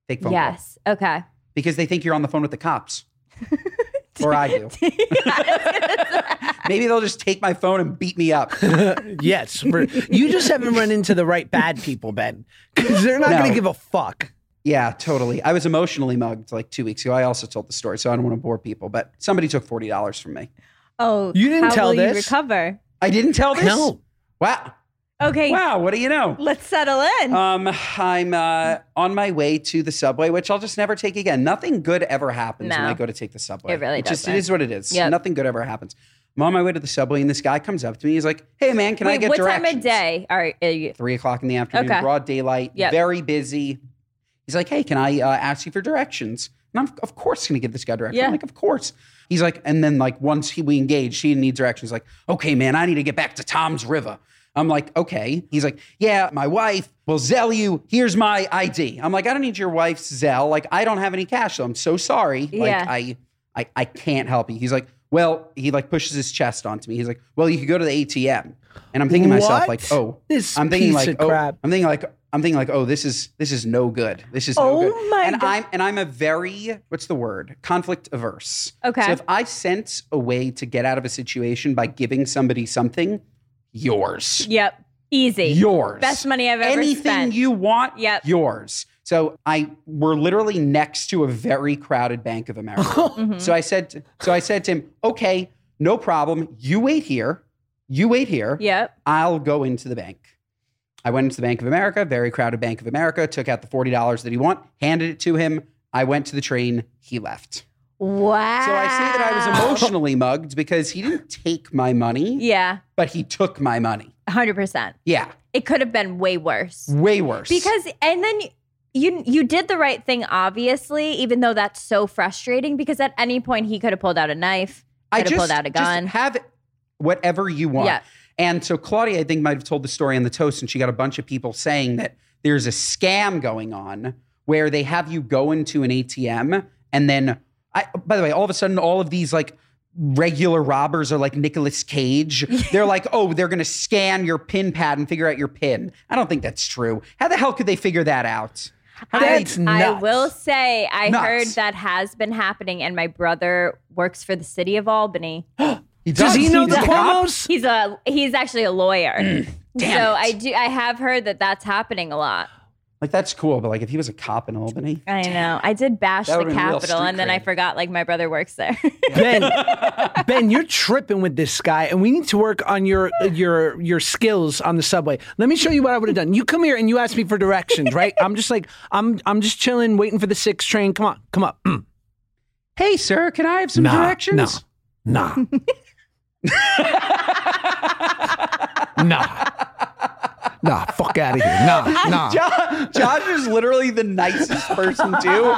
Fake phone yes. calls. Yes. Okay. Because they think you're on the phone with the cops. Or I do. Maybe they'll just take my phone and beat me up. Yes. For, you just haven't run into the right bad people, Ben. Because they're not no. going to give a fuck. Yeah, totally. I was emotionally mugged like two weeks ago. I also told the story, so I don't want to bore people. But somebody took forty dollars from me. Oh, you didn't how tell will this. You recover? I didn't tell this. No. Wow. Okay. Wow. What do you know? Let's settle in. Um, I'm uh, on my way to the subway, which I'll just never take again. Nothing good ever happens no. when I go to take the subway. It really does. Just it is what it is. Yep. Nothing good ever happens. I'm on my way to the subway, and this guy comes up to me. He's like, "Hey, man, can Wait, I get what directions?" What time of day? All right, you- three o'clock in the afternoon, okay. broad daylight, yep. very busy. He's like, "Hey, can I uh, ask you for directions?" And I'm of course going to give this guy directions. Yeah. I'm like, of course. He's like, and then like once he, we engage, she needs directions. He's like, okay, man, I need to get back to Tom's River. I'm like, okay. He's like, yeah, my wife will Zelle you. Here's my I D. I'm like, I don't need your wife's Zelle. Like, I don't have any cash. So I'm so sorry. Like, yeah. I, I, I can't help you. He's like, well, he like pushes his chest onto me. He's like, well, you could go to the A T M. And I'm thinking to myself like, oh, this I'm thinking piece like, of oh, crap. I'm thinking like, I'm thinking like, oh, this is this is no good. This is oh no good. My and God. I'm and I'm a very what's the word? Conflict averse. Okay. So if I sense a way to get out of a situation by giving somebody something, yours. Yep. Easy. Yours. Best money I've ever Anything spent. Anything you want, yep. yours. So I we're literally next to a very crowded Bank of America. mm-hmm. So I said so I said to him, okay, no problem. You wait here. You wait here. Yep. I'll go into the bank. I went into the Bank of America, very crowded Bank of America, took out the forty dollars that he wanted, handed it to him. I went to the train. He left. Wow. So I say that I was emotionally mugged because he didn't take my money. Yeah. But he took my money. one hundred percent. Yeah. It could have been way worse. Way worse. Because, and then you you did the right thing, obviously, even though that's so frustrating because at any point he could have pulled out a knife, could have pulled out a gun. Just have whatever you want. Yeah. And so Claudia, I think, might have told the story on the toast, and she got a bunch of people saying that there's a scam going on where they have you go into an A T M, and then, I, by the way, all of a sudden, all of these like regular robbers are like Nicolas Cage. They're like, oh, they're going to scan your pin pad and figure out your pin. I don't think that's true. How the hell could they figure that out? That's I, nuts. I will say, I nuts. heard that has been happening, and my brother works for the city of Albany. He does. Does he know he's the Cuomo's? He's a he's actually a lawyer. Mm, damn so it. I do. I have heard that that's happening a lot. Like, that's cool, but like if he was a cop in Albany. I know. I did bash the Capitol and then crazy. I forgot like my brother works there. Ben, Ben, you're tripping with this guy, and we need to work on your your your skills on the subway. Let me show you what I would have done. You come here and you ask me for directions, right? I'm just like, I'm I'm just chilling, waiting for the six train. Come on, come up. Mm. Hey, sir, can I have some nah, directions? Nah. Nah. nah. Nah, fuck out of here. Nah, nah. Josh, Josh is literally the nicest person, too.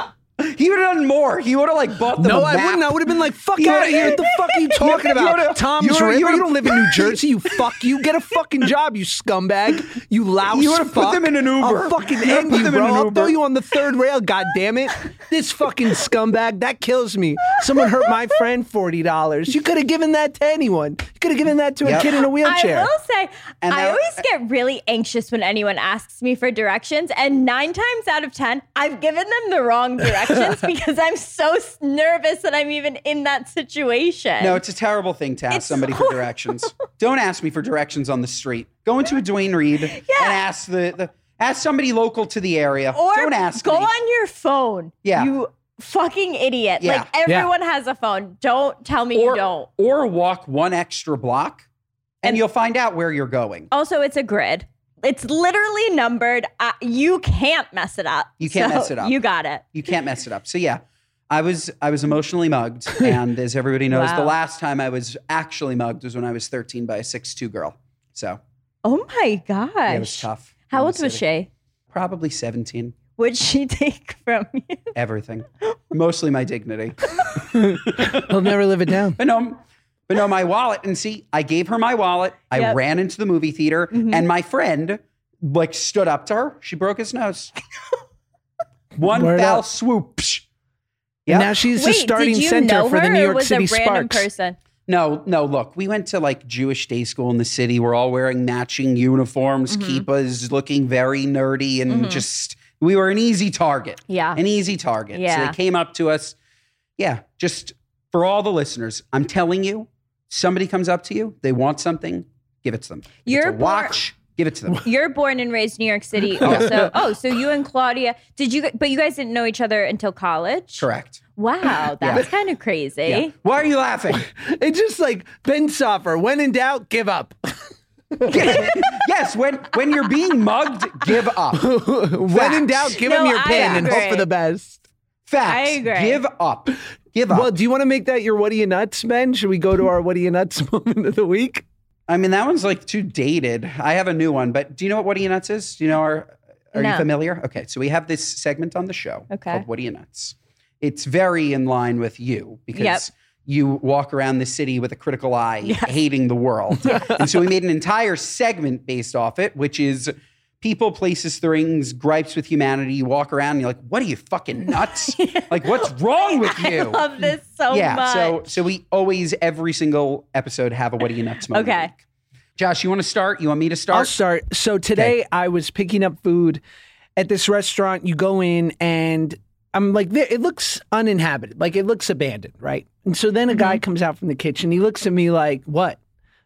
He would have done more. He would have, like, bought them no, a map. No, I wouldn't. I would have been like, fuck out of here. What the fuck are you talking about? Tom's River? You don't live in New Jersey, you fuck. You get a fucking job, you scumbag. You louse You would have put them in an Uber. I'll fucking end you, bro. I'll throw you on the third rail, goddammit. This fucking scumbag, that kills me. Someone hurt my friend forty dollars. You could have given that to anyone. You could have given that to yep. a kid in a wheelchair. I will say, and I that, always get really anxious when anyone asks me for directions, and nine times out of ten, I've given them the wrong direction. Because I'm so nervous that I'm even in that situation. No, it's a terrible thing to ask it's somebody horrible. for directions. Don't ask me for directions on the street. Go into a Duane Reade yeah. and ask the, the ask somebody local to the area. Or Don't ask go me. on your phone. Yeah. You fucking idiot. Yeah. Like everyone yeah. has a phone. Don't tell me or, you don't. Or walk one extra block and, and you'll find out where you're going. Also, it's a grid. It's literally numbered. Uh, you can't mess it up. You can't so mess it up. You got it. You can't mess it up. So yeah, I was I was emotionally mugged. And as everybody knows, wow. the last time I was actually mugged was when I was thirteen by a six two girl. So. Oh my gosh. Yeah, it was tough. How old was she? Probably seventeen. What'd she take from you? Everything. Mostly my dignity. I'll never live it down. But no, But no, my wallet. And see, I gave her my wallet. I yep. ran into the movie theater mm-hmm. and my friend like stood up to her. She broke his nose. One Word foul up. swoop. Yep. Now she's Wait, the starting center for the New York City Sparks. Person? No, no. Look, we went to like Jewish day school in the city. We're all wearing matching uniforms, mm-hmm. kippas, looking very nerdy. And mm-hmm. just, we were an easy target. Yeah. An easy target. Yeah. So they came up to us. Yeah. Just for all the listeners, I'm telling you, somebody comes up to you, they want something, give it to them. You're it's a watch, born, give it to them. You're born and raised in New York City also. Oh, so you and Claudia, did you, but you guys didn't know each other until college? Correct. Wow, that's yeah. kind of crazy. Yeah. Why are you laughing? It's just like, Ben Soffer, when in doubt, give up. Yes, when when you're being mugged, give up. When in doubt, give no, him your I pin agree. and hope for the best. Facts. I agree. Give up. Give up. Well, do you want to make that your what are you nuts, Ben? Should we go to our what are you nuts moment of the week? I mean, that one's like too dated. I have a new one, but do you know what what are you nuts is? Do you know our, are no. you familiar? Okay, so we have this segment on the show okay. called What Are You Nuts? It's very in line with you because yep. you walk around the city with a critical eye yes. hating the world. And so we made an entire segment based off it, which is people, places, things, gripes with humanity. You walk around and you're like, what are you fucking nuts? Like, what's wrong with you? I love this so yeah, much. Yeah, so so we always, every single episode, have a what are you nuts moment. Okay. Josh, you want to start? You want me to start? I'll start. So today okay. I was picking up food at this restaurant. You go in and I'm like, it looks uninhabited. Like, it looks abandoned, right? And so then a guy mm-hmm. comes out from the kitchen. He looks at me like, what?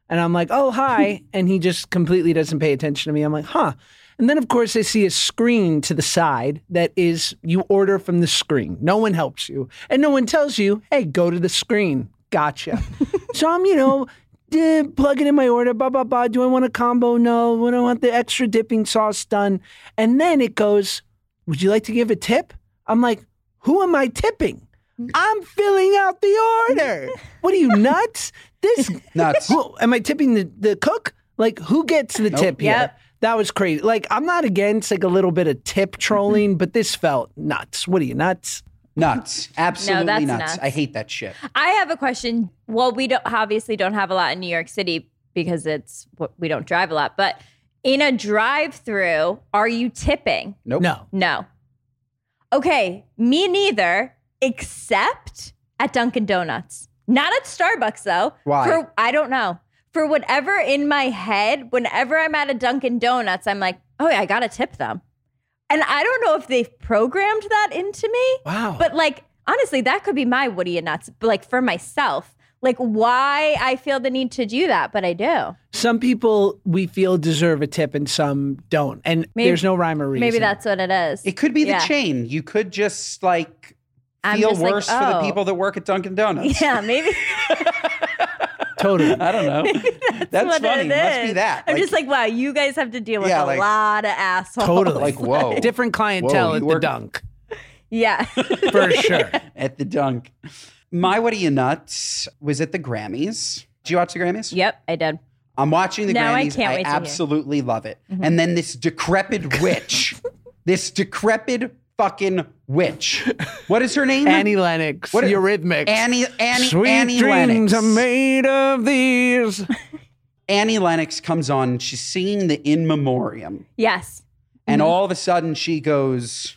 And I'm like, oh, hi. And he just completely doesn't pay attention to me. I'm like, huh. And then, of course, I see a screen to the side that is you order from the screen. No one helps you. And no one tells you, hey, go to the screen. Gotcha. So I'm, you know, eh, plugging in my order, blah, blah, blah. Do I want a combo? No. Do I want the extra dipping sauce done? And then it goes, would you like to give a tip? I'm like, who am I tipping? I'm filling out the order. What are you, nuts? This nuts. Who, am I tipping the, the cook? Like, who gets the nope. tip here? Yep. That was crazy. Like, I'm not against like a little bit of tip trolling, but this felt nuts. What are you, nuts? Nuts. Absolutely no, that's nuts. nuts. I hate that shit. I have a question. Well, we don't obviously don't have a lot in New York City because it's we don't drive a lot. But in a drive-through, are you tipping? Nope. No. No. Okay. Me neither, except at Dunkin' Donuts. Not at Starbucks, though. Why? For, I don't know. For whatever in my head, whenever I'm at a Dunkin' Donuts, I'm like, oh, yeah, I got to tip them. And I don't know if they've programmed that into me. Wow. But, like, honestly, that could be my Woody and Nuts, but, like, for myself. Like, why I feel the need to do that, but I do. Some people we feel deserve a tip and some don't. And maybe, there's no rhyme or reason. Maybe that's what it is. It could be yeah. the chain. You could just, like, feel just worse like, oh. for the people that work at Dunkin' Donuts. Yeah, maybe. Totally. I don't know. That's, that's what funny. It is. Must be that. I'm like, just like, wow, you guys have to deal with yeah, a like, lot of assholes. Totally. Like, whoa. Different clientele whoa, at the work- dunk. Yeah. For sure. At the dunk. My What Are You Nuts was at the Grammys. Did you watch the Grammys? Yep, I did. I'm watching the no, Grammys. I, can't wait I absolutely love it. Mm-hmm. And then this decrepit witch, this decrepit fucking witch. What is her name? Annie Lennox. What? Eurythmics. Annie. Annie. Sweet Annie dreams Lennox. Are made of these. Annie Lennox comes on. She's singing the In Memoriam. Yes. And mm-hmm. all of a sudden she goes,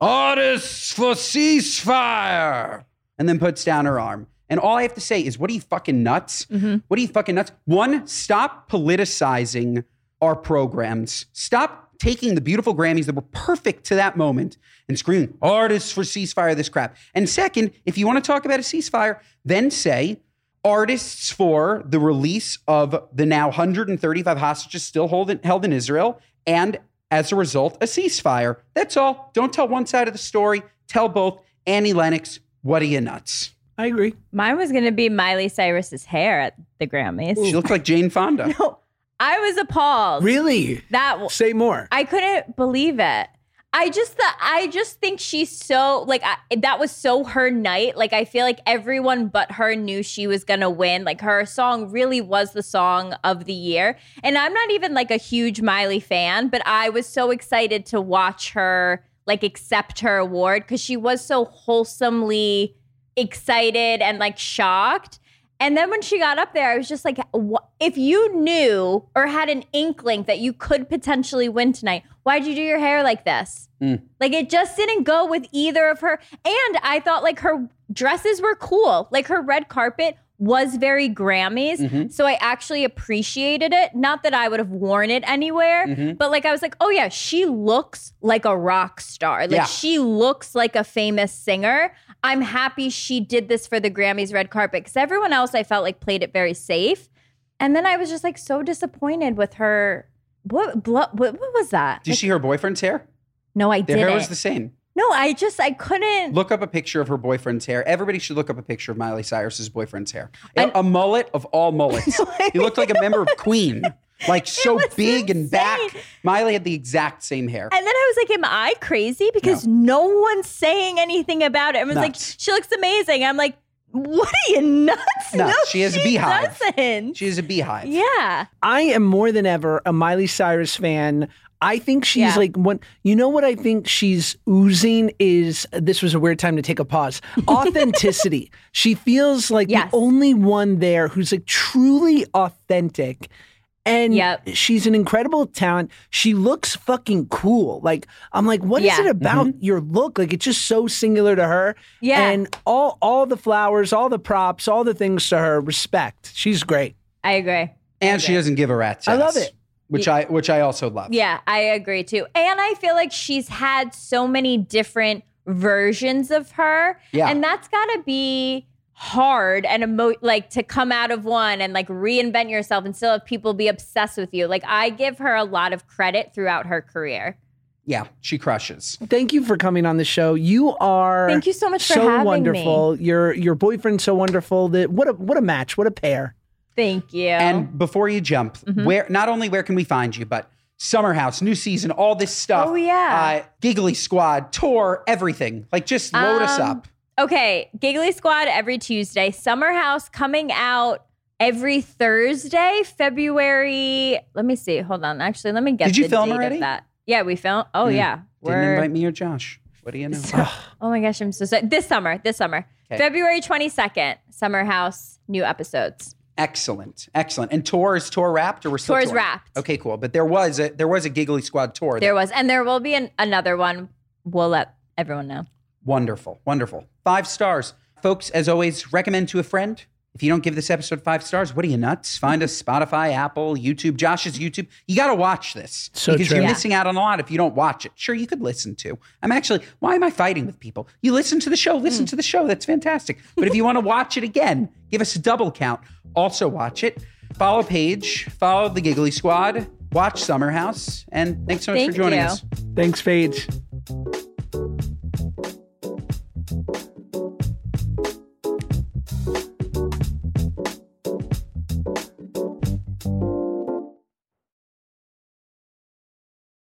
"Orders for ceasefire." And then puts down her arm. And all I have to say is, what are you fucking nuts? Mm-hmm. What are you fucking nuts? One, stop politicizing our programs. Stop taking the beautiful Grammys that were perfect to that moment and screaming, artists for ceasefire, this crap. And second, if you want to talk about a ceasefire, then say, artists for the release of the now one hundred thirty-five hostages still hold in, held in Israel, and as a result, a ceasefire. That's all. Don't tell one side of the story. Tell both. Annie Lennox, what are you nuts? I agree. Mine was going to be Miley Cyrus's hair at the Grammys. Ooh. She looked like Jane Fonda. No, I was appalled. Really? That w- Say more. I couldn't believe it. I just th- I just think she's so, like, I, that was so her night. Like, I feel like everyone but her knew she was going to win. Like, her song really was the song of the year. And I'm not even, like, a huge Miley fan, but I was so excited to watch her, like, accept her award because she was so wholesomely excited and, like, shocked. And then when she got up there, I was just like, what? If you knew or had an inkling that you could potentially win tonight, why'd you do your hair like this? Mm. Like, it just didn't go with either of her. And I thought, like, her dresses were cool. Like, her red carpet was very Grammys. Mm-hmm. So I actually appreciated it. Not that I would have worn it anywhere, mm-hmm. but like I was like, oh yeah, she looks like a rock star. Like yeah. she looks like a famous singer. I'm happy she did this for the Grammys red carpet because everyone else I felt like played it very safe. And then I was just like so disappointed with her. What, what, what was that? Did you like, see her boyfriend's hair? No, I didn't. Their hair was the same. No, I just, I couldn't. Look up a picture of her boyfriend's hair. Everybody should look up a picture of Miley Cyrus's boyfriend's hair. I'm, a mullet of all mullets. He looked like a member of Queen. Like so big insane. And back. Miley had the exact same hair. And then I was like, am I crazy? Because no, no one's saying anything about it. I was nuts. Like, she looks amazing. I'm like, what are you nuts? nuts. No, she has she a beehive. Doesn't. She has a beehive. Yeah. I am more than ever a Miley Cyrus fan. I think she's yeah. like one. You know what I think she's oozing is. This was a weird time to take a pause. Authenticity. She feels like yes. the only one there who's like truly authentic, and yep. she's an incredible talent. She looks fucking cool. Like I'm like, what yeah. is it about mm-hmm. your look? Like it's just so singular to her. Yeah, and all all the flowers, all the props, all the things to her. Respect. She's great. I agree. And I agree. She doesn't give a rat's ass. I love it. Which I which I also love. Yeah, I agree too. And I feel like she's had so many different versions of her. Yeah. And that's gotta be hard and emo- like to come out of one and like reinvent yourself and still have people be obsessed with you. Like I give her a lot of credit throughout her career. Yeah, she crushes. Thank you for coming on the show. You are Thank you so much for so having wonderful. Me. Your your boyfriend's so wonderful. That what a what a match, what a pair. Thank you. And before you jump, mm-hmm. where not only where can we find you, but Summer House, new season, all this stuff. Oh, yeah. Uh, Giggly Squad, tour, everything. Like, just load um, us up. Okay. Giggly Squad every Tuesday. Summer House coming out every Thursday, February. Let me see. Hold on. Actually, let me get Did you the film date already? Of that. Yeah, we filmed. Oh, yeah. yeah. Didn't We're... invite me or Josh. What do you know? So, oh, my gosh. I'm so sorry. This summer. This summer. Okay. February twenty-second, Summer House, new episodes. Excellent, excellent. And tour is tour wrapped, or we're still tour is wrapped. Okay, cool. But there was a there was a Giggly Squad tour. There, there. was, and there will be an, another one. We'll let everyone know. Wonderful, wonderful. Five stars. folks, as always, recommend to a friend. If you don't give this episode five stars, what are you, nuts? Find us Spotify, Apple, YouTube, Josh's YouTube. You got to watch this. So because true. You're yeah. missing out on a lot if you don't watch it. Sure, you could listen to. I'm actually, why am I fighting with people? You listen to the show, listen mm. to the show. That's fantastic. But if you want to watch it again, give us a double count. Also watch it. Follow Paige, follow the Giggly Squad, watch Summer House. And thanks so much Thank for joining you. us. Thanks, Paige.